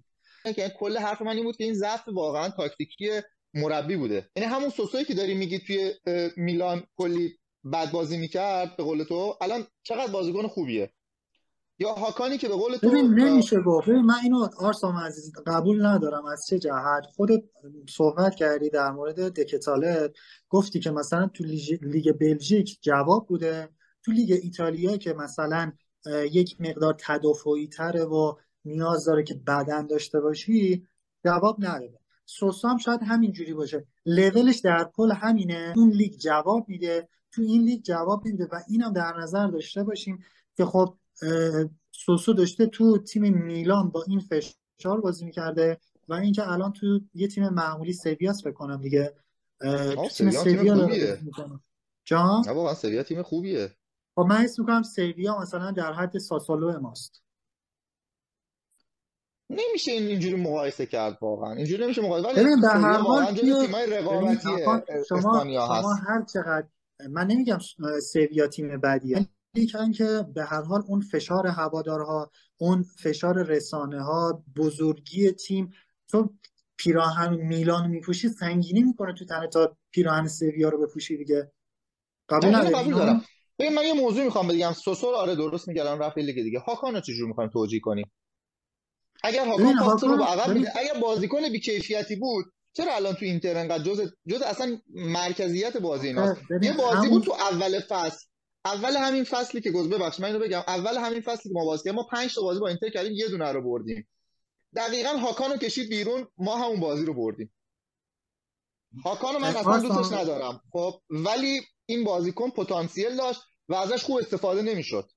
که کل حرف من این بود که این ضعف واقعا تاکتیکی مربی بوده. یعنی همون سوسویی که داری میگی توی میلان کلی بد بازی میکرد، به قول تو الان چقدر بازیکن خوبیه، یا هاکانی که به قول تو نمیشه گفت. من اینو آرسام عزیز قبول ندارم. از چه جهت؟ خودت صحبت کردی در مورد دکتاله، گفتی که مثلا تو لیگ بلژیک جواب بوده، تو لیگ ایتالیا که مثلا یک مقدار تدافعی تره و نیاز داره که بدن داشته باشی جواب نداره. سوسا هم شاید همینجوری باشه، لولش در کل همینه. اون لیگ جواب میده، تو این لیگ جواب میده و اینم در نظر داشته باشیم که خب سوسو داشته تو تیم میلان با این فشار بازی میکرده و اینکه الان تو یه تیم معمولی سویاس بکنم دیگه، تیم سویا رو میکنه. جان نه واقعا سویا تیم خوبیه. خب من حس می‌کنم سویا مثلا در حد ساسولو ماست. نمیشه اینجوری مقایسه کرد، واقعا اینجوری نمیشه مقایسه. ببین به هر حال تیمای رقابتیه شما شما هر چقدر من نمیگم سویا تیم بدیه، لیکن که به هر حال اون فشار هوادارها، اون فشار رسانه‌ها، بزرگی تیم، چون پیراهن میلان میپوشی سنگینی میکنه تو تن تا پیراهن سویا رو بپوشی دیگه. قبول ندارم. ببین من یه موضوع میخوام بگم. سوسور آره درست میگم رفت لیگ دیگه. هاکانو چجوری میخوایم توجیه کنیم؟ اگر هاکان پاس رو عقب میده، اگر بازیکن بی‌کیفیتی بود چرا الان تو اینتر انقدر جز جز اصلا مرکزیت بازی ایناست؟ یه بازی بود تو اول فصل، اول همین فصلی که گذشت، ببخشید من اینو بگم، اول همین فصلی که ما بازی ما پنج تا بازی با اینتر کردیم یه دونه رو بردیم. دقیقاً هاکانو کشید بیرون، ما همون بازی رو بردیم. هاکانو من اصلا دوستش ندارم. خب ولی این بازیکن پتانسیل داشت و ازش خوب استفاده نمی‌شد.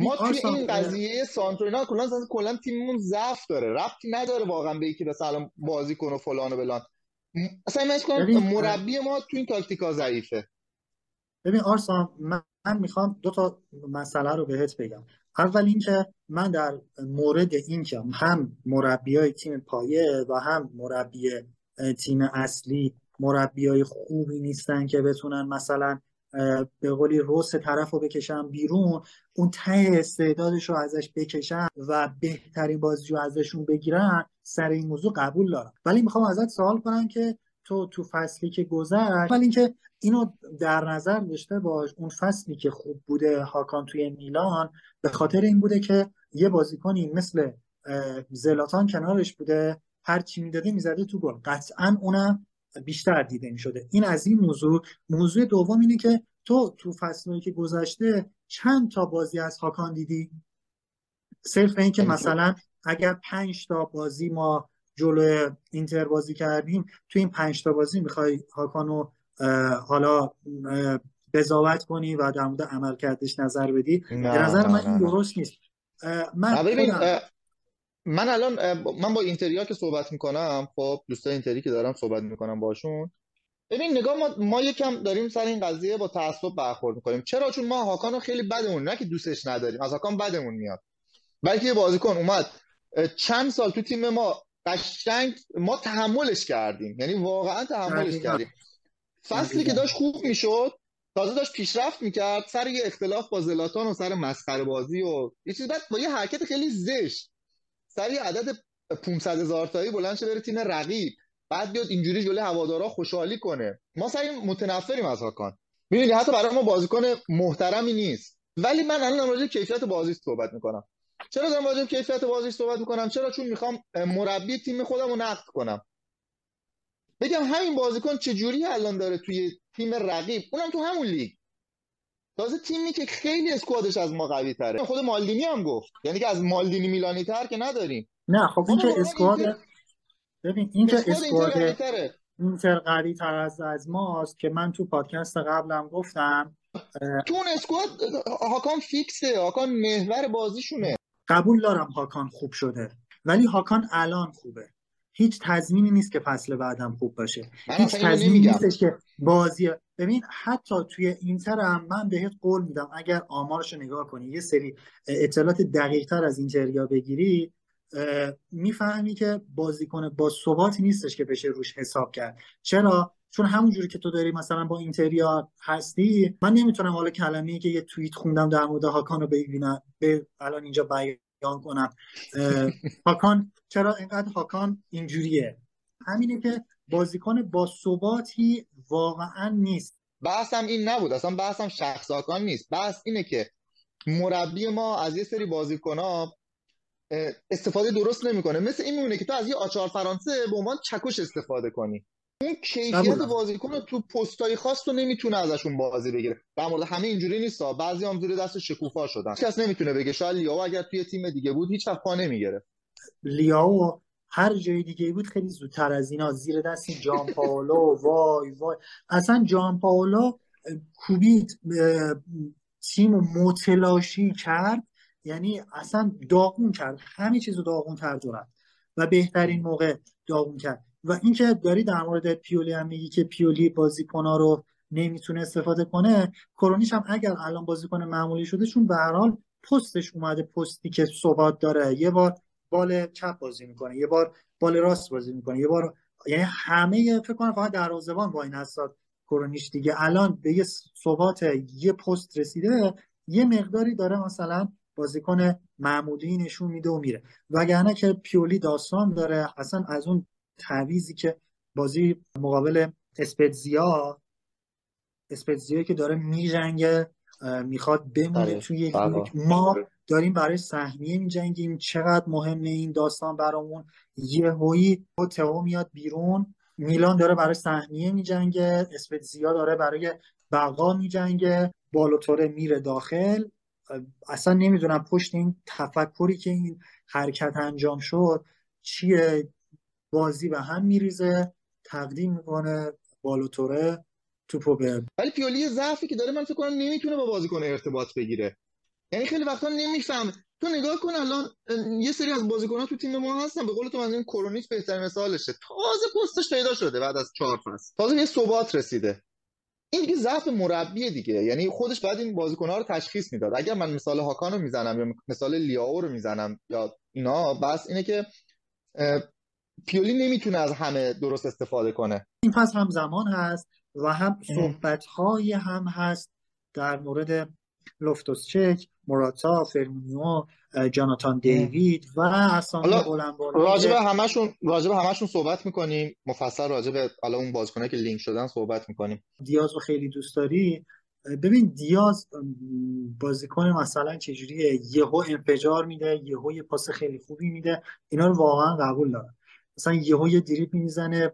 ما توی این قضیه سانتورینا کلا کلا تیممون ضعف داره، ربطی نداره واقعا به اینکه مثلا بازیکن و فلان و بلان. اصلا من میگم مربی ما تو این تاکتیکا ضعیفه. ببین آرسان من میخوام دو تا مسئله رو بهت بگم. اول اینکه من در مورد اینکه هم مربیای تیم پایه و هم مربی تیم اصلی مربیای خوبی نیستن که بتونن مثلا به قولی روس طرف رو بکشن بیرون، اون ته استعدادش رو ازش بکشن و بهترین بازی رو ازشون بگیرن، سر این موضوع قبول دارم. ولی میخوام ازت سوال کنم که تو تو فصلی که گذشت، ولی اینکه اینو در نظر داشته باش، اون فصلی که خوب بوده هاکان توی میلان به خاطر این بوده که یه بازیکنی مثل زلاتان کنارش بوده، هر چی میداده میزده تو گل، قطعا اونم بیشتر دیده میشده. این از این موضوع. موضوع دوم اینه که تو تو فصلی که گذشته چند تا بازی از هاکان دیدی؟ صرف این که مثلا اگر پنج تا بازی ما جلو اینتر بازی کردیم، تو این پنج تا بازی میخوای هاکانو حالا قضاوت کنی و در مورد عملکردش نظر بدی؟ به نظر من این درست نیست. من من الان من با اینتریا که صحبت میکنم، خب دوستای اینتری که دارم صحبت میکنم باشون، ببین نگاه ما ما یکم داریم سر این قضیه با تعصب برخورد میکنیم. چرا؟ چون ما هاکانو خیلی بدمون، نه که دوستش نداریم، از هاکان بدمون میاد، بلکه یه بازیکن اومد چند سال تو تیم ما قشنگ ما تحملش کردیم، یعنی واقعا تحملش کردیم. فصلی که داشت خوب میشد، تازه داشت پیشرفت میکرد، سر یه اختلاف با زلاتان و سر مسخره بازی و یه چیز، بعد با یه حرکت خیلی زشت سر یه عدد پانصد هزار تایی بلند شه بره تیم رقیب، بعد بیاد اینجوری جلوی هوادارا خوشحالی کنه. ما سر متنفریم از هاکان. ببینید حتی برای ما بازیکن محترمی نیست. ولی من الان راجع به کیفیت بازی صحبت میکنم. چرا دارم راجع به کیفیت بازی صحبت میکنم؟ چرا؟ چون میخوام مربی تیم خودم رو نقد کنم. بگم همین بازیکن چجوری الان داره توی تیم رقیب، اونم تو همون لیگ، تازه تیمی که خیلی اسکوادش از ما قوی تره. خود مالدینی هم گفت، یعنی که از مالدینی میلانی تر که نداریم. نه خب این که اسکواد اینتر... ببین این که اسکواد اینتر قوی تر از از ماست که من تو پادکست قبلم گفتم. تو اون اسکواد هاکان فیکسه، هاکان محور بازیشونه. قبول دارم هاکان خوب شده، ولی هاکان الان خوبه، هیچ تضمینی نیست که فصل بعدم خوب باشه. هیچ تضمینی نیستش که بازی. ببین حتی توی اینتر هم من بهت قول میدم اگر آمارشو نگاه کنی، یه سری اطلاعات دقیق‌تر از اینتریا بگیری، میفهمی که بازیکن با ثباتی نیستش که بشه روش حساب کرد. چرا؟ چون همونجوری که تو داری مثلا با اینتریا هستی، من نمیتونم حالا کلمه‌ای که یه توییت خوندم در مورد هاکانو ببینم به الان اینجا بیان کنم. هاکان چرا اینقدر هاکان اینجوریه؟ همینه که بازیکن با ثباتی واقعا نیست. بحثم این نبود، اصلا بحثم شخص هاکان نیست، بحث اینه که مربی ما از یه سری بازیکن‌ها استفاده درست نمی‌کنه. مثل این میمونه که تو از یه آچار فرانسه به عنوان چکش استفاده کنی. اون کیفیت بازیکن تو پستای خاص تو نمیتونه ازشون بازی بگیره. در مورد همه اینجوری نیستا، بعضیام زیر دست شکوفا شدن. کس نمیتونه بگه شاید لیاو اگر توی تیم دیگه بود هیچ وقت پا نمیگیره. لیاو هر جای دیگه بود خیلی زودتر از اینا زیر دست این جان پاولو. وای وای اصلا جان پاولو کوبیت تیم متلاشی کرد، یعنی اصلا داغون کرد، همه چیزو داغون تر کرد و بهترین موقع داغون کرد. و این که داری در مورد پیولی هم میگی که پیولی بازیکن‌ها رو نمیتونه استفاده کنه. کرونیش هم اگر الان بازیکن معمولی شده، چون به هر حال پستش اومده، پستی که ثبات داره، یه بار بال چپ بازی میکنه، یه بار بال راست بازی میکنه، یه بار، یعنی همه فکر کنم فقط دروازه‌بان با این حساب کرونیش دیگه الان به یه ثبات یه پست رسیده، یه مقداری داره مثلا بازیکن معمولی نشون میده و میره، وگرنه که پیولی داستان داره. اصلا از اون تعویضی که بازی مقابل اسپتزیا اسپتزیا که داره میجنگه، میخواد بمونه توی یک لیگ، ما داریم برای سهمیه میجنگیم، چقدر مهمه این داستان برامون. یهویی تو میاد بیرون، میلان داره برای سهمیه میجنگه، اسپتزیا داره برای بقا میجنگه، بالوتوره میره داخل. اصلا نمیدونم پشت این تفکری که این حرکت انجام شد چیه. بازی به هم میریزه، تقدیم میکنه بالوتوره توپو به. ولی پیولی ضعفی که داره، من فکر کنم نمیتونه با بازیکن ارتباط بگیره. یعنی خیلی وقتا نمیفهم. تو نگاه کن الان یه سری از بازیکن‌ها تو تیم ما هستن، به قول تو این کرونیش بهترین مثالشه، تازه پستش پیدا شده بعد از چهار فصل، تازه یه ثبات رسیده. این دیگه ضعف مربی دیگه، یعنی خودش بعد این بازیکن‌ها رو تشخیص میداد. اگر من مثال هاکان رو میزنم یا مثال لیاو رو میزنم یا اینا، بس اینه که پیولی نمیتونه از همه درست استفاده کنه. این پس هم زمان هست و هم صحبت‌های هم هست در مورد لوفتوسچک، موراتا، فرمینیو، جاناتان دیوید و اسامی بلندبالا. راجب همشون راجب همشون صحبت می‌کنیم، مفصل راجب حالا اون بازیکنایی که لینک شدن صحبت می‌کنیم. دیاز رو خیلی دوست داری. ببین دیاز بازیکن مثلا چجوریه، یهو انفجار میده، یهو یه پاس خیلی خوبی میده، اینا رو واقعا قبول دارم. مثلا یهو یه دریپ میزنه،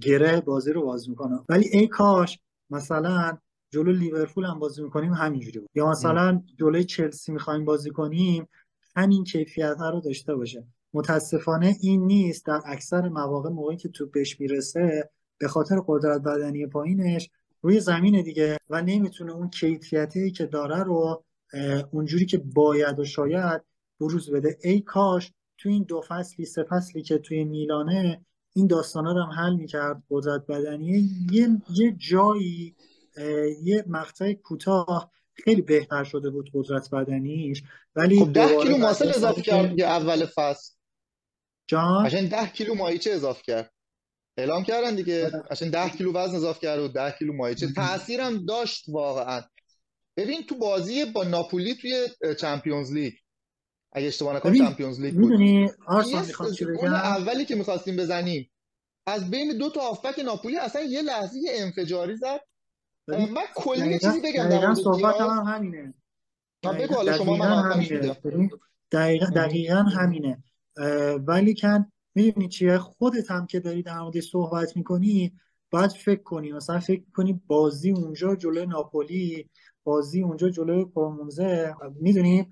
گره بازی رو باز میکنه. ولی ای کاش مثلا جلو لیورپول هم بازی میکنیم همینجوری بود، یا مثلا جلوی چلسی میخوایم بازی کنیم همین کیفیت ها رو داشته باشه. متاسفانه این نیست. در اکثر مواقع موقعی که توپ بهش میرسه به خاطر قدرت بدنی پایینش روی زمین دیگه و نمیتونه اون کیفیتی که داره رو اونجوری که باید و شاید بروز بده. ای کاش تو این دو فصلی سه فصلی که توی میلانه این داستانا رو هم حل می‌کرد. قدرت بدنی یه یه جایی، یه مقطع کوتاه خیلی بهتر شده بود قدرت بدنیش، ولی خب ده کیلو ماسل اضافه کرد که اول فصل جان عشان ده کیلو مایچه اضافه کرد، اعلام کردن دیگه، عشان ده کیلو وزن اضافه کرد و ده کیلو مایچه تاثیرم داشت واقعا. ببین تو بازی با ناپولی توی چمپیونز لیگ، اگه اشتباه نکنم چمپیونز لیگ بود، اون اولی که میخواستیم بزنیم از بین دو تا هافبک ناپولی اصلا یه لحظه یه انفجاری زد. من کلی چیزی بگم در مورد صحبت هم همینه. من بگو حالا شما من همینه. دقیقاً دقیقاً همینه. ولی کن میدونی چیه، خودت هم که داری در موردش صحبت میکنی باید فکر کنی، مثلا فکر کنی بازی اونجا جلوی ناپولی، بازی اونجا جلوی پروموزه، میدونی،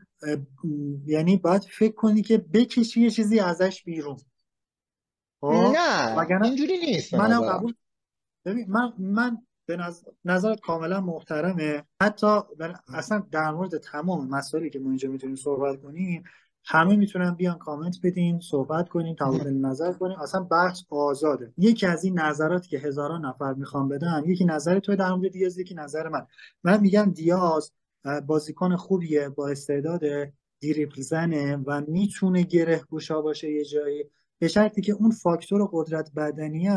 یعنی باید فکر کنی که بکشی یه چیزی ازش بیرون. نه اینجوری نیست. منم قبول. ببین من من به نظر نظرت کاملا محترمه، حتی اصلا در مورد تمام مسائلی که ما اینجا میتونیم صحبت کنیم همه میتونن بیان کامنت بدین، صحبت کنیم، تبادل نظر کنیم، اصلا بحث آزاده. یکی از این نظراتی که هزاران نفر میخوان بدن، یکی نظر تو در مورد دیاز، یکی نظر من. من میگم دیاز بازیکن خوبیه، با استعداد، دریبل زنه و میتونه گره گشا باشه یه جایی، به شرطی که اون فاکتور قدرت بدنی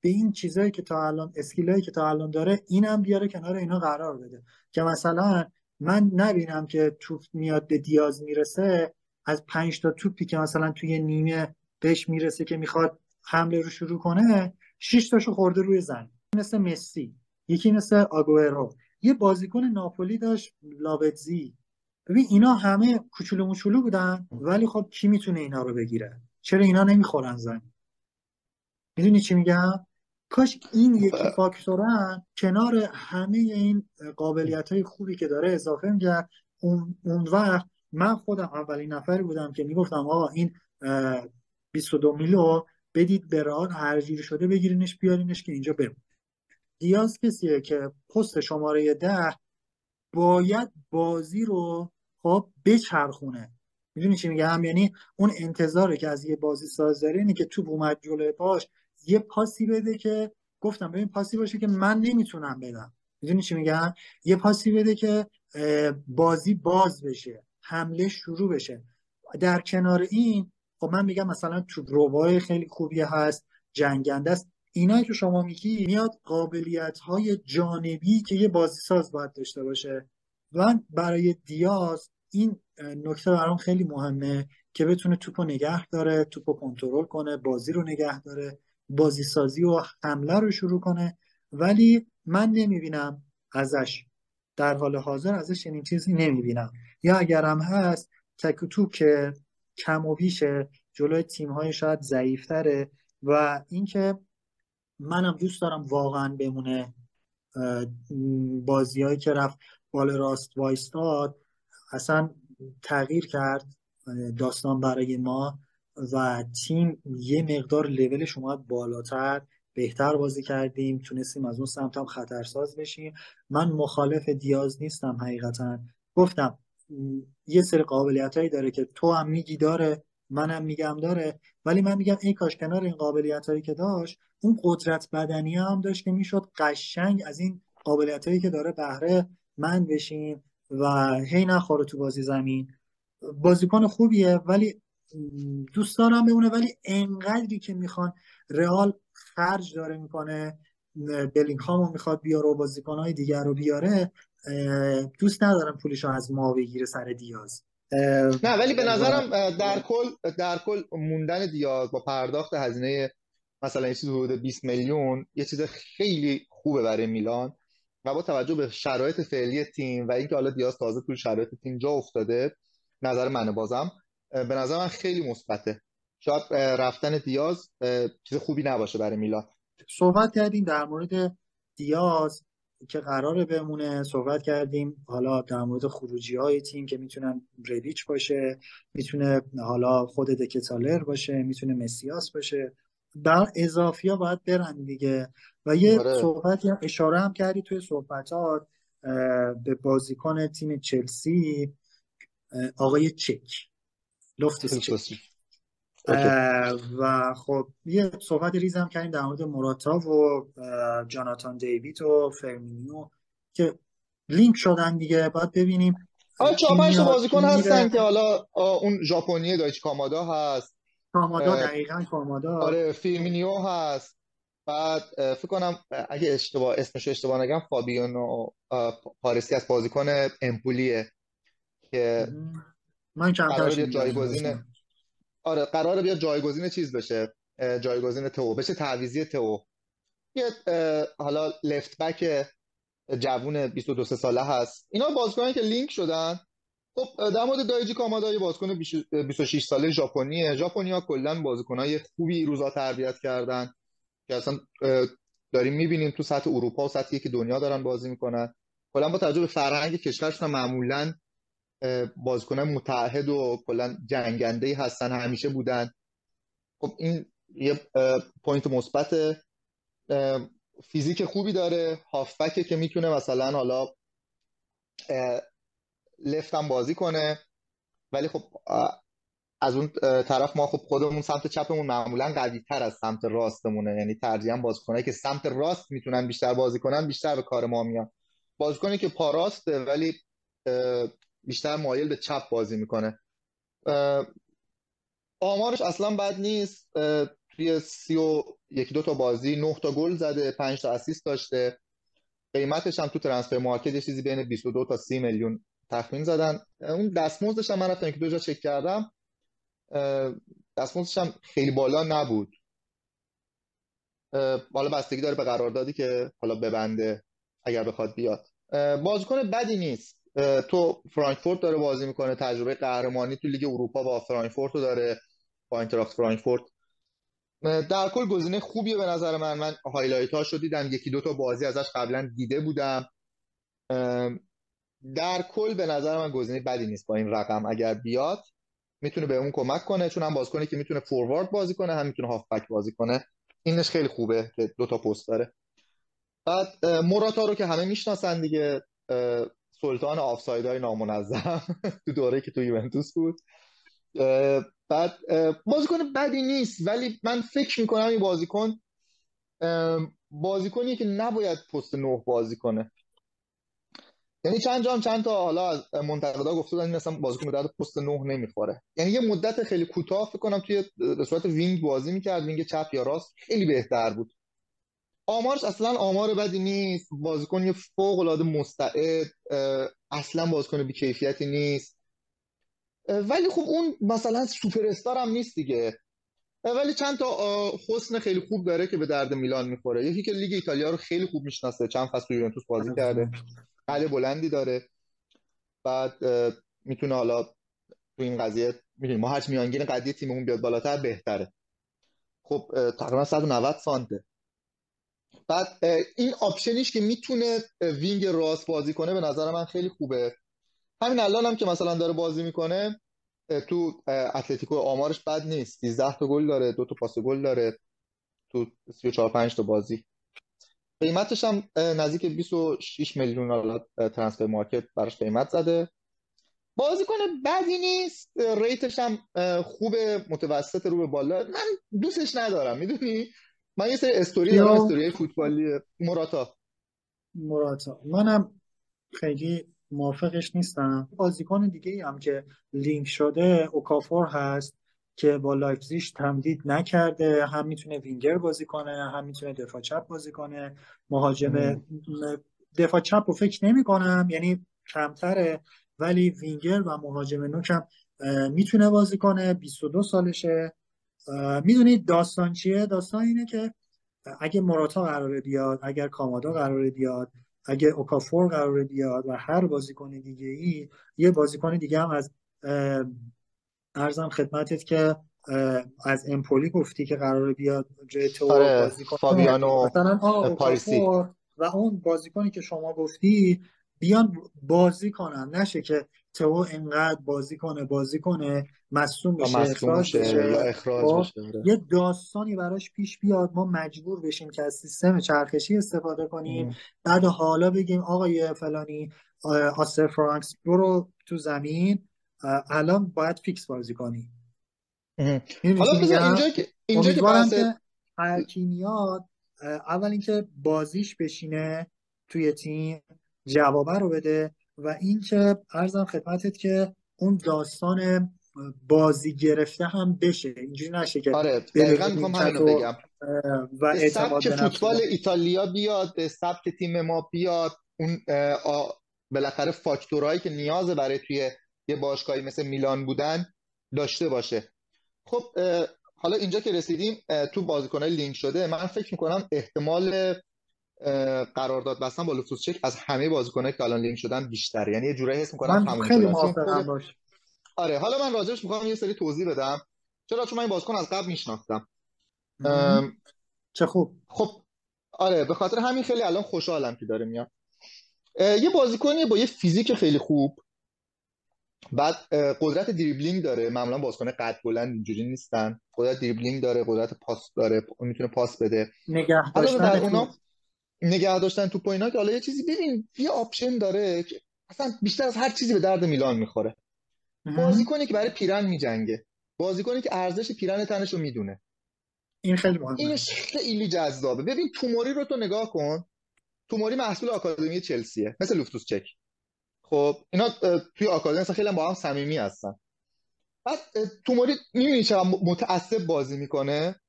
به این چیزایی که تا الان، اسکیلایی که تا الان داره، اینم بیاره کنار اینا قرار بده که مثلا من نبینم که توپ میاد به دیاز میرسه، از پنج تا توپی که مثلا توی نیمه بهش میرسه که میخواد حمله رو شروع کنه، شش تاشو خورده روی زمین. مثل مسی، یکی مثل آگوئرو، یه بازیکن ناپولی داشت لاوتزی. ببین اینا همه کوچولو موچولو بودن، ولی خب کی میتونه اینا رو بگیره؟ چرا اینا نمیخورن زمین؟ میدونی چی میگم؟ کاش این یکی فاکتورا کنار همه این قابلیت‌های خوبی که داره اضافه می‌کرد. اون اون وقت من خودم اولین نفری بودم که میگفتم آقا این بیست و دو میلیو بدید به رئال، هر جوری شده بگیرینش بیارینش که اینجا بمونه. دیاز کسیه که پست شماره ده باید بازی رو خب بچرخونه. میدونی چی میگم؟ یعنی اون انتظاره که از یه بازی ساز داره اینه که توپ اومد جلوی پاش یه پاسی بده که گفتم ببین پاسی باشه که من نمیتونم بدم، میدونی چی میگم، یه پاسی بده که بازی باز بشه، حمله شروع بشه. در کنار این خب من میگم مثلا تو روبای خیلی خوبیه هست، جنگنده است، اینایی که شما میگی میاد قابلیت های جانبی که یه بازیساز باید داشته باشه. من برای دیاز این نکته برام خیلی مهمه که بتونه توپو نگه داره، توپو کنترل کنه، بازی رو نگه داره، بازیسازی و حمله رو شروع کنه، ولی من نمیبینم ازش در حال حاضر ازش این چیزی نمیبینم، یا اگرم هست تک و توک کم و بیشه جلوی تیم‌های شاید ضعیف‌تره. و اینکه منم دوست دارم واقعا بمونه بازیایی که رفت بال راست وایستاد اصلا تغییر کرد داستان برای ما و تیم یه مقدار لولش اومد بالاتر، بهتر بازی کردیم، تونستیم از اون سمت هم خطرساز بشیم. من مخالف دیاز نیستم حقیقتا، گفتم یه سری قابلیتایی داره که تو هم میگی داره، منم میگم داره، ولی من میگم ای کاش کنار این قابلیتایی که داشت اون قدرت بدنی هم داشت که میشد قشنگ از این قابلیتایی که داره بهره مند بشیم و هی نخوره تو بازی زمین. بازیکن خوبیه ولی دوست دارم بمونه، ولی انقدری که میخوان رئال خرج داره میکنه، بلینگهامو میخواد بیاره و بازیکنهای دیگر رو بیاره، دوست ندارم پولشو از ما بگیره سر دیاز. نه ولی به نظرم در کل در کل موندن دیاز با پرداخت هزینه مثلا یه چیز حدود بیست میلیون یه چیز خیلی خوبه برای میلان و با توجه به شرایط فعلی تیم و اینکه حالا دیاز تازه توی شرایط تیم جا افتاده، نظر منه بازم به نظر من خیلی مثبته. شاید رفتن دیاز چیز خوبی نباشه برای میلان. صحبت کردیم در مورد دیاز که قراره بمونه، صحبت کردیم حالا در مورد خروجی‌های تیم که میتونن ریدیچ باشه، میتونه حالا خود دکتالر باشه، میتونه مسیاس باشه، در اضافی‌ها باید برن دیگه. و یه باره. صحبت هم اشاره هم کردی توی صحبتات به بازیکن تیم چلسی آقای چک، لوفتوس چک، و خب یه صحبت ریز هم کردیم در مورد موراتا و جاناتان دیوید و فرمینیو که لینک شدن دیگه، باید ببینیم آ چهار پنج بازیکن هستن که حالا اون ژاپنی دایچ کامادا هست، کامادا دقیقاً کامادا، آره فرمینیو هست، بعد فکر کنم اگه اشتباه اسمش اشتباه نگم فابیانو پارسی از بازیکن امپولیه که من کمتر جایگزین آره قراره بیا جایگزین چیز بشه، جایگزین تو بشه، تعویضی تو. یه حالا لفت بک جوون بیست و دو ساله هست. اینا بازیکنایی که لینک شدن. خب در مورد دایجی کامادا یه بازیکن بیست و شش ساله ژاپنیه. ژاپنی‌ها کلا بازیکنای خوبی روزا تربیت کردن که اصلا داریم می‌بینیم تو سطح اروپا و سطحی که دنیا دارن بازی می‌کنن. کلا با توجه به فرهنگ کشورشون معمولاً بازیکنان متعهد و کلا جنگنده‌ای هستن، همیشه بودن. خب این یه پوینت مثبت، فیزیک خوبی داره، هافبکه که میتونه مثلا حالا لفت هم بازی کنه، ولی خب از اون طرف ما خب خودمون سمت چپمون معمولا قوی‌تر از سمت راستمونه، یعنی ترجیحاً بازیکنایی که سمت راست میتونن بیشتر بازی کنن بیشتر به کار ما میان. بازیکنی که پا راسته ولی بیشتر مایل به چپ بازی میکنه، آمارش اصلا بد نیست، توی سی و یکی دو تا بازی نه تا گل زده، پنج تا اسیست داشته، قیمتش هم تو ترانسفر مارکت یه چیزی بین بیست و دو تا سی میلیون تخمین زدن. اون دستمزدش هم من رفتم که دو جا چک کردم، دستمزدش هم خیلی بالا نبود، حالا بستگی داره به قراردادی که حالا ببنده اگر بخواد بیاد. بازیکن بدی نیست، تو فرانکفورت داره بازی میکنه، تجربه قهرمانی تو لیگ اروپا با فرانکفورت رو داره، با اینتراخت فرانکفورت. در کل گزینه خوبیه به نظر من. من هایلایت‌هاش رو دیدم، یکی دو تا بازی ازش قبلا دیده بودم. در کل به نظر من گزینه بدی نیست، با این رقم اگر بیاد میتونه به اون کمک کنه، چون هم بازیکنی که میتونه فوروارد بازی کنه هم میتونه هافبک بازی کنه، اینش خیلی خوبه که دو تا پست داره. بعد موراتا رو که همه میشناسن دیگه، سلطان آفسایدهای نامنظم تو دوره‌ای که تو یوونتوس بود. بعد بازیکن بدی نیست، ولی من فکر میکنم این بازیکن بازیکنیه که نباید پست نه بازی کنه. یعنی چند جام چند تا حالا از منتقدا گفته بودن مثلا بازیکن به درد پست نه نمیخوره. یعنی یه مدت خیلی کوتاه فکر کنم توی به صورت وینگ بازی میکرد، وینگ چپ یا راست، خیلی بهتر بود. آمارش اصلا آمار بدی نیست، بازیکن فوق العاده مستعد، اصلا بازیکن بی کیفیتی نیست، ولی خب اون مثلا سوپر استار هم نیست دیگه. ولی چند تا حسن خیلی خوب داره که به درد میلان میخوره. یکی که لیگ ایتالیا رو خیلی خوب میشناسه، چند فصل توی یوونتوس بازی کرده، قله بلندی داره. بعد میتونه حالا تو این قضیه میدونیم ما هرچی میانگین قدی تیممون بیاد بالاتر بهتره. خب تقریبا صد و نود سانته. بعد این آپشنیش که میتونه وینگ راست بازی کنه به نظر من خیلی خوبه. همین الان هم که مثلا داره بازی میکنه تو اتلتیکو آمارش بد نیست، سیزده تا گل داره، دو تا پاس گل داره تو سی و چهار پنج تا بازی. قیمتش هم نزدیک بیست و شش میلیون دلار ترانسفر مارکت براش قیمت زده. بازیکن بدی نیست، ریتش هم خوبه، متوسط رو به بالا. من دوستش ندارم، میدونی من یه سری استوری دارم، استوری فوتبالی موراتا. موراتا منم خیلی موافقش نیستم. بازیکن دیگه ای هم که لینک شده اوکافور هست که با لایپزیگ تمدید نکرده، هم میتونه وینگر بازی کنه، هم میتونه دفاع چپ بازی کنه، مهاجم دفاع چپ رو فکر نمی کنم یعنی کمتره، ولی وینگر و مهاجم نوک هم میتونه بازی کنه. بیست و دو سالشه. میدونید داستان چیه؟ داستان اینه که اگه موراتا قراره بیاد، اگر کامادا قراره بیاد، اگه اوکافور قراره بیاد و هر بازیکن دیگه ای، یه بازیکن دیگه هم از عرضم خدمتت که از امپولی گفتی که قراره بیاد جای تو بازیکن فابیانو پارسی و اون بازیکنی که شما گفتی بیان بازی کنن، نشه که تو اینقدر بازی کنه بازی کنه مصدوم بشه اخراج بشه, اخراج بشه. یه داستانی براش پیش بیاد، ما مجبور بشیم که از سیستم چرخشی استفاده کنیم. ام. بعد حالا بگیم آقای فلانی آسر فرانکس برو تو زمین، الان باید فیکس بازی کنی. حالا بذار اینجا که اینجا که بحث هر کی میاد، اول اینکه بازیش بشینه توی تیم، جواب رو بده، و اینکه عرضم خدمتت که اون داستان بازی گرفته هم بشه، اینجوری نشه که آره دقیقاً میخوام همین رو بگم و اعتماد به نفس فوتبال ایتالیا بیاد، به سبک تیم ما بیاد، اون بالاخره فاکتورهایی که نیازه برای توی یه باشگاهی مثل میلان بودن داشته باشه. خب حالا اینجا که رسیدیم تو بازیکن‌های لینک شده، من فکر می‌کنم احتمال قرارداد بستن با لوفتوسچک از همه بازیکن‌ها که الان لینک شدن بیشتر، یعنی یه جوری حس می‌کنم من خیلی موافقم باشه. آره حالا من راجعش می‌خوام یه سری توضیح بدم، چرا؟ چون من این بازیکن از قبل می‌شناختم. چه خوب. خب آره به خاطر همین خیلی الان خوشحالم که داره میاد. یه بازیکنی با یه فیزیک خیلی خوب، بعد قدرت دریبلینگ داره، معمولا بازیکن قد بلند اینجوری نیستن، قدرت دریبلینگ داره، قدرت پاس داره، میتونه پاس بده، نگه داشتن اونا، نگه داشتن توپ و اینا. که حالا یه چیزی ببین، یه آپشن داره که اصلا بیشتر از هر چیزی به درد میلان میخوره. بازیکنی که برای پیرن میجنگه، بازیکنی که ارزش پیرن تنش رو میدونه، این خیلی مهمه، این خیلی جذابه. ببین توموری رو تو نگاه کن، توموری محصول آکادمی چلسیه مثل لوفتوسچک. خب اینا توی آکادمی خیلی با هم صمیمی هستن. بعد توموری می‌بینی چقدر متعصب بازی میکنه،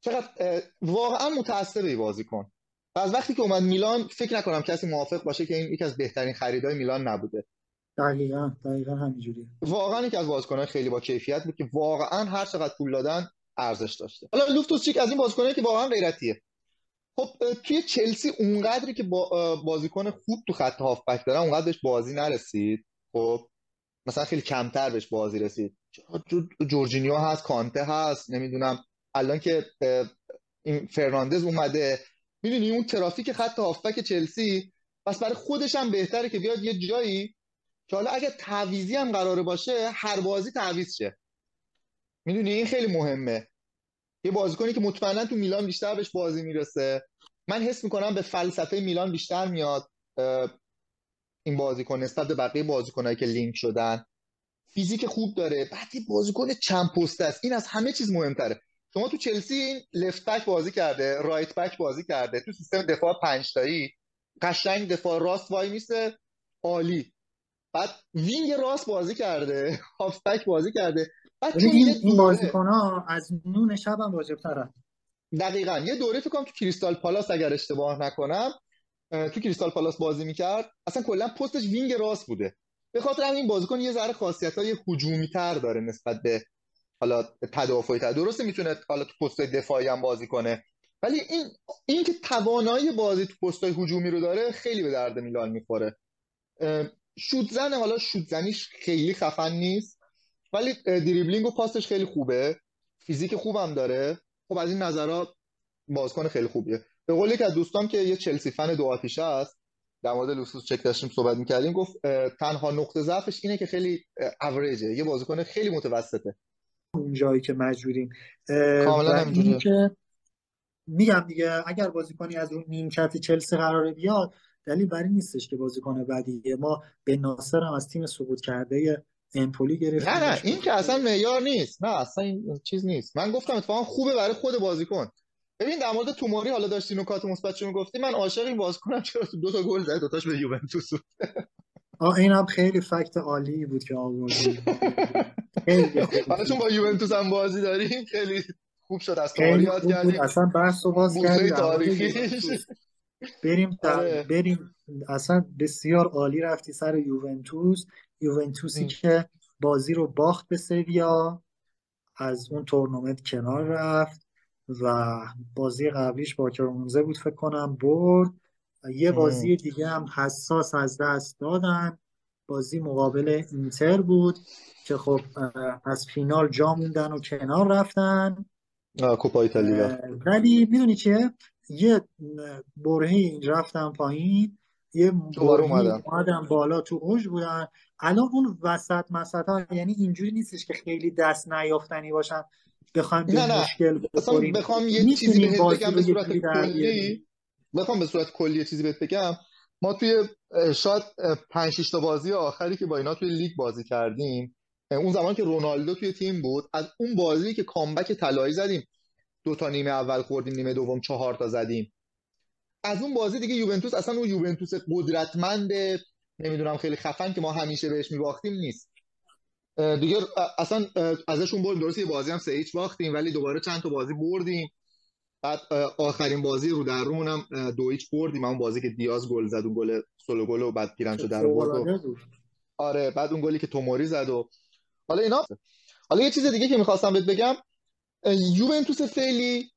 چقدر واقعا متعصبی بازی کن. و از وقتی که اومد میلان فکر نکنم کسی موافق باشه که این یکی از بهترین خریدای میلان نبوده. دقیقاً دقیقاً همینجوریه. واقعا یکی از بازیکن‌های خیلی با کیفیت بود که واقعا هر چقدر پول دادن ارزش داشته. حالا لوفتوسچک از این بازیکنه که واقعا غیرتیه. خب توی چلسی اونقدری که با بازیکن خوب تو خط هافبک دارن اونقدر بهش بازی نرسید. خب مثلا خیلی کمتر بهش بازی رسید. جورجینیو هست، کانته هست، نمیدونم الان که این فرناندز اومده، میدونی اون ترافیک خط هافبک چلسی، پس برای خودش هم بهتره که بیاد یه جایی که حالا اگه تعویضی هم قراره باشه هر بازی تعویض شه. میدونی این خیلی مهمه. یه بازیکنی که مطمئنا تو میلان بیشتر بهش بازی میرسه. من حس میکنم به فلسفه میلان بیشتر میاد این بازیکن نسبت به بقیه بازیکنایی که لینک شدن. فیزیک خوب داره، بعد یه بازیکن چند پسته است، این از همه چیز مهمتره. شما تو چلسی این لفت بک بازی کرده، رایت بک بازی کرده، تو سیستم دفاع پنج تایی قشنگ دفاع راست وای میسته، عالی. بعد وینگ راست بازی کرده، هاف بک بازی کرده. بعد این بازیکن‌ها از نون شب هم واجب‌ترن. دقیقاً. یه دوره فکر کنم تو کریستال پالاس اگر اشتباه نکنم تو کریستال پالاس بازی میکرد، اصلا کلا پستش وینگ راست بوده. به خاطر همین این بازیکن یه ذره خاصیت‌های هجومی‌تر داره نسبت به حالا تدافعی‌تر. درسته میتونه حالا تو پست دفاعی هم بازی کنه، ولی این این که توانایی بازی تو پست‌های هجومی رو داره خیلی به درد میلان می‌خوره. شوت‌زنه، حالا شوت‌زنیش خیلی خفن نیست، ولی دریبلینگ و پاسش خیلی خوبه، فیزیک خوبم داره. خب از این نظرها بازیکن خیلی خوبیه. به قول یکی از دوستام که یه چلسی فن دو آتیشه است، در مورد لوسوس چک داشتیم صحبت می‌کردیم، گفت تنها نقطه ضعفش اینه که خیلی اوریجه، یه بازیکن خیلی متوسطه. اون جایی که مجبوریم کاملا همینجوریه که میگم دیگه، اگر بازیکنی از اون نیمکت چلسی قراره بیاد دلیل بر این نیستش که بازیکن بعدی ما به ناصر هم از تیم سقوط کرده امپولی گرفت. نه نه این که اصلا معیار نیست، نه اصلا این چیز نیست. من گفتم اتفاقا خوبه برای خود بازیکن. ببین در مورد توماری حالا داشتی نکات مثبت چون گفتی، من عاشق این بازیکنم چرا تو دو تا گل زد، دو تاش به یوونتوس. آه اینم خیلی فکت عالی بود که آوردی. حالا چون با یوونتوس هم بازی داریم خیلی خوب شد از توماری یاد کردیم. اصلا بحث و باز کردیم تاریخیش. بریم تا... بریم اصلا بسیار عالی رفتی سر یوونتوس. یوونتوسی ام. که بازی رو باخت به سویا، از اون تورنمنت کنار رفت و بازی قبلیش با کرمونزه بود فکر کنم برد. یه بازی ام. دیگه هم حساس از دست دادن، بازی مقابل اینتر بود که خب از فینال جا موندن و کنار رفتن. کوپا ایتالیا. ولی میدونی چیه، یه برهی رفتن پایین، یه برهی اومدن بالا، تو اوج بودن. الان اون وسط مسط ها یعنی اینجوری نیستش که خیلی دست نیافتنی باشن بخوایم به مشکل بخوریم. بخوام یه چیزی بهت بگم به صورت کلی، بخوام به صورت کلی یه چیزی بهت بگم، ما توی شاید پنج شش تا بازی آخری که با اینا توی لیگ بازی کردیم، اون زمان که رونالدو توی تیم بود، از اون بازی که کامبک طلایی زدیم، دو تا نیمه اول خوردیم، نیمه دوم چهار تا زدیم، از اون بازی دیگه یوونتوس اصلا اون یوونتوس قدرتمند نمیدونم خیلی خفن که ما همیشه بهش میباختیم نیست دیگه. اصلا ازشون بردیم، درسته یه بازی هم سه هیچ باختیم ولی دوباره چند تا بازی بردیم. بعد آخرین بازی رو در رومون هم دو هیچ بردیم، اون بازی که دیاز گل زد، اون گل سولو گل و بعد پیرن شد در آورد. آره بعد اون گلی که توموری زد و حالا اینا. حالا یه چیز دیگه که می‌خواستم بهت بگم، یوونتوس فعلی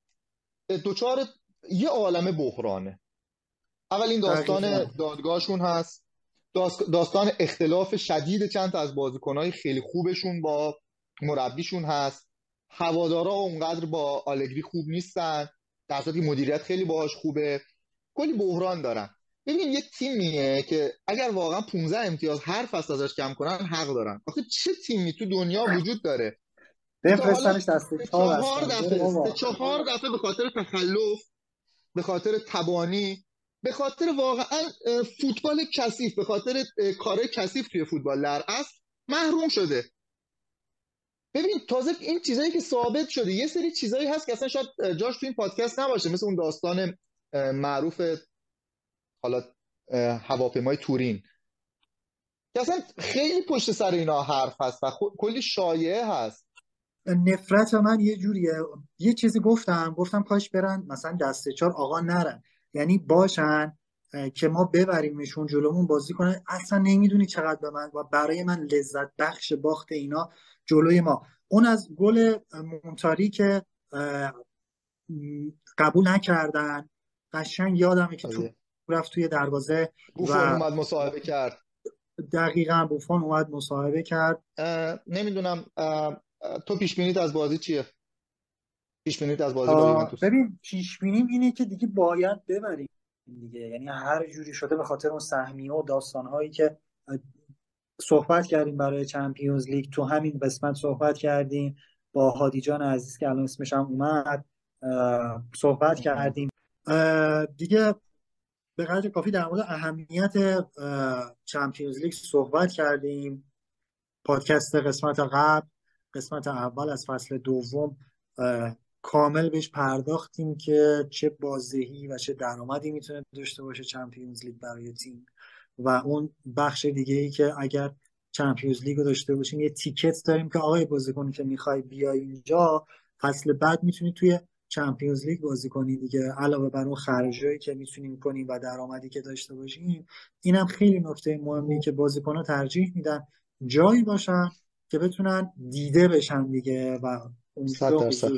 دوچار یه عالمه بحرانه. اول این داستان دادگاهشون هست، داستان اختلاف شدید چند تا از بازیکن‌های خیلی خوبشون با مربیشون هست، هوادارا اونقدر با آلگری خوب نیستن در حالی که مدیریت خیلی باهاش خوبه، کلی بحران دارن. ببین یه تیمیه که اگر واقعا پانزده امتیاز هر فصل ازش کم کنن حق دارن. آخه چه تیمی تو دنیا وجود داره بفرستنش دسته چهار دفعه چهار دفعه به خاطر تخلف، به خاطر تبانی، به خاطر واقعا فوتبال کثیف، به خاطر کارهای کثیف توی فوتبال در اصل محروم شده. ببین تازه این چیزایی که ثابت شده، یه سری چیزایی هست که اصلا شاید جاش تو این پادکست نباشه، مثل اون داستان معروف حالا هواپیمای تورین که اصلا خیلی پشت سر اینا حرف هست و خو... کلی شایعه هست. نفرت من یه جوریه، یه چیزی گفتم گفتم کاش برن مثلا دسته چهار آقا نرن، یعنی باشن که ما ببریمشون جلومون بازی کنن. اصلا نمیدونی چقدر به من و برای من لذت بخش باخت اینا جلوی ما. اون از گل مونتاری که قبول نکردن، قشنگ یادمه که تو رفت توی دروازه، بوفون اومد مصاحبه کرد. دقیقاً بوفون اومد مصاحبه کرد. اه، نمیدونم اه... تو پیشبینیت از بازی چیه؟ پیشبینیت از بازی با یوونتوس؟ ببین پیشبینیم اینه که دیگه باید ببریم دیگه، یعنی هر جوری شده به خاطر اون سهمیه و داستانهایی که صحبت کردیم برای چمپیونز لیگ، تو همین قسمت صحبت کردیم با هادی جان عزیز که الان اسمش هم اومد، صحبت کردیم دیگه به قدر کافی در مورد اهمیت چمپیونز لیگ صحبت کردیم. پادکست قسمت قبل، قسمت اول از فصل دوم کامل بهش پرداختیم که چه بازدهی و چه درآمدی میتونه داشته باشه چمپیونز لیگ برای تیم. و اون بخش دیگه ای که اگر چمپیونز لیگ رو داشته باشیم یه تیکت داریم که آقای بازیکنی که میخوای بیای اینجا فصل بعد میتونی توی چمپیونز لیگ بازی کنی دیگه، علاوه بر اون خرجایی که میتونیم کنیم و درآمدی که داشته باشیم. اینم خیلی نکته مهمی که بازیکن‌ها ترجیح میدن جایی باشن که بتونن دیده بشن دیگه و صد درصد.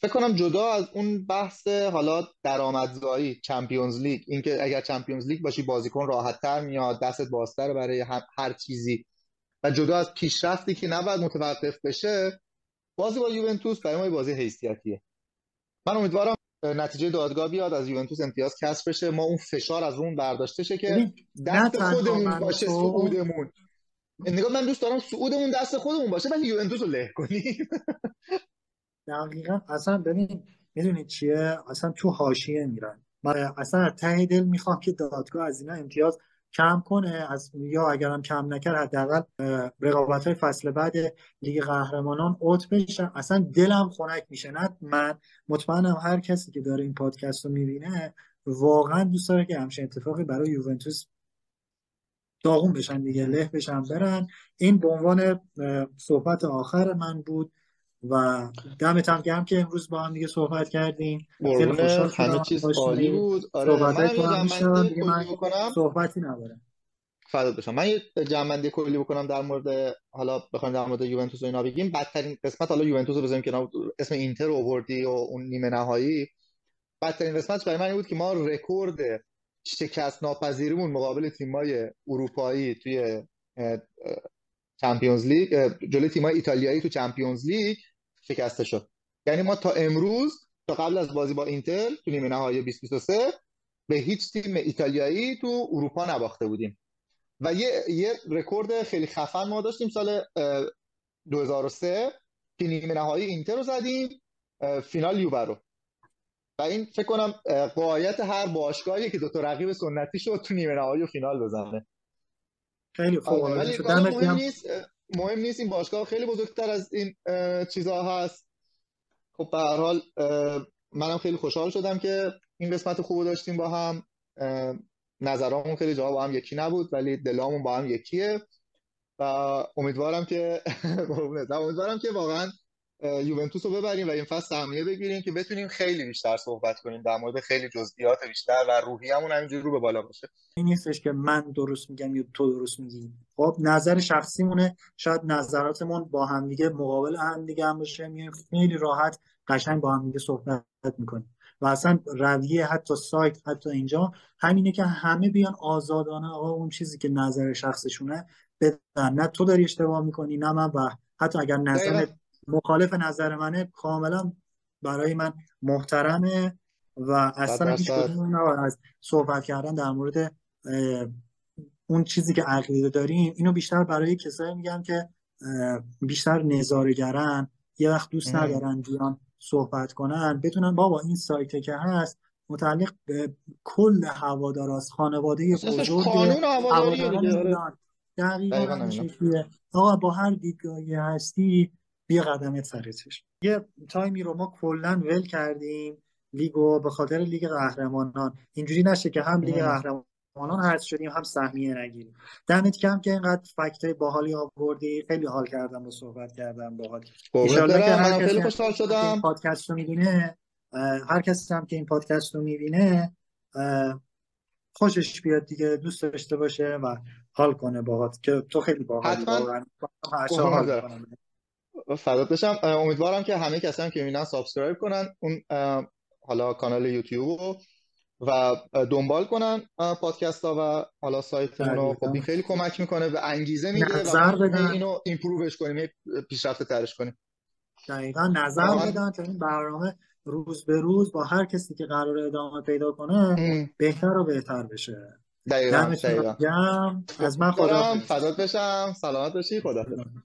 فکر کنم جدا از اون بحث حالا درآمدزایی چمپیونز لیگ، اینکه اگر چمپیونز لیگ باشی بازیکن راحت‌تر میاد، دستت بازتر برای هر چیزی، و جدا از پیشرفتی که نباید متوقف بشه، بازی با یوونتوس برای ما بازی حیثیتیه. من امیدوارم نتیجه دادگاه بیاد، از یوونتوس امتیاز کسب بشه، ما اون فشار از اون برداشته شه که دست خودمون باشه صعودمون. نگاه من دوست دارم صعودمون دست خودمون باشه ولی یوونتوس رو له کنیم. دقیقاً. اصلا ببین میدونید چیه، اصلا تو حاشیه میرن. من اصلا از ته دل میخوام که دادگاه از اینا امتیاز کم کنه، از یا اگرم کم نکرد حداقل رقابت‌های فصل بعد لیگ قهرمانان اوت بشه. اصلا دلم خنک میشه، نه من، مطمئنم هر کسی که داره این پادکست رو میبینه واقعا دوست داره که همچین اتفاقی برای یوونتوس داغون بشن دیگه، له بشن برن. این به عنوان صحبت آخر من بود و دمت هم گرم که امروز با هم دیگه صحبت کردیم. خیلی خوشحال شدم، همه چیز عالی بود. آره صحبت کنم میشم دیگه، من صحبتی ندارم. فدات بشم. من یه جمع‌بندی کلی بکنم در مورد، حالا بخوام در مورد یوونتوس و اینا بگیم، بدترین قسمت، حالا یوونتوس رو بذاریم کنار، اسم اینتر رو آوردی و اون نیمه نهایی، بدترین قسمت برای من این بود که ما رکورد شکست ناپذیریمون مقابل تیم‌های اروپایی توی چمپیونز لیگ، جلوی تیم‌های ایتالیایی تو چمپیونز لیگ شکسته شد. یعنی ما تا امروز، تا قبل از بازی با اینتر تو نیمه نهایی بیست و سه به هیچ تیم ایتالیایی تو اروپا نباخته بودیم و یه یه رکورد خیلی خفن ما داشتیم سال دو هزار و سه که نیمه نهایی اینتر رو زدیم، فینال یووه رو. و این فکر کنم قایت هر باشگاهیه که دو تا رقیب سنتی شد تو نیمه نهایی و فینال بزنه. خیلی خوب. ولی مهم نیست، مهم نیست، این باشگاه خیلی بزرگتر از این چیزها هست. خب به هر حال منم خیلی خوشحال شدم که این قسمت خوبو داشتیم با هم. نظرامون خیلی جا با هم یکی نبود ولی دلامون با هم یکیه و امیدوارم که امیدوارم که واقعا یوونتوس رو ببریم و این فصل سهمیه بگیریم که بتونیم خیلی بیشتر صحبت کنیم در مورد خیلی جزئیات بیشتر و روحیه‌مون همینجوری رو به بالا باشه. این نیستش که من درست میگم یا تو درست میگی. خب نظر شخصی مونه، شاید نظراتمون با هم دیگه مقابل هم دیگه هم باشه، میایم خیلی راحت قشنگ با هم دیگه صحبت میکنیم. و اصلا رویه حتی سایت حتی اینجا همینه که همه بیان آزادانه آقا اون چیزی که نظر شخصشونه بدن، نه تو داری اشتباه میکنی نه من، و حتی اگر نظر مخالف نظر منه کاملا برای من محترمه و اصلا هیچ کدوم نداره از صحبت کردن در مورد اون چیزی که عقیده داریم. اینو بیشتر برای کسایی میگم که بیشتر نظاره‌گرن، یه وقت دوست ندارن بیان صحبت کنن، بتونن بابا این سایتی که هست متعلق به کل هوادار از خانواده بزرگ هواداران. دقیقاً اینجوریه آقا، با هر دیدگاهی هستی بیا قدمت سرتش. یه تایمی رو ما کلاً ول کردیم لیگو به خاطر لیگ قهرمانان، اینجوری نشه که هم لیگ قهرمانان هرس شدیم هم سهمیه نگیریم. دمت گرم که اینقدر فکتای باحالی آوردی، خیلی حال کردم و صحبت کردم باحال. ان شاءالله که هر کسی خوشحال شدم پادکست رو میبینه، هر کسی هم که این پادکست رو میبینه خوشش بیاد دیگه، دوست داشته باشه و حال کنه باهات که تو خیلی باحال واقعا حال. فدات بشم. امیدوارم که همه کسایی هم که میبینن سابسکرایب کنن اون حالا کانال یوتیوب رو و دنبال کنن پادکست ها و حالا سایتمون رو. خب این خیلی کمک میکنه و انگیزه میده و اینو ایمپرووش کنیم، پیشرفت ترش کنیم. دقیقاً نظر بدن تا این برنامه روز به روز با هر کسی که قرار ادامه پیدا کنه ام. بهتر و بهتر بشه. دقیقاً. دقیقاً. از من خدا. فدات بشم. سلامت باشی. خدا.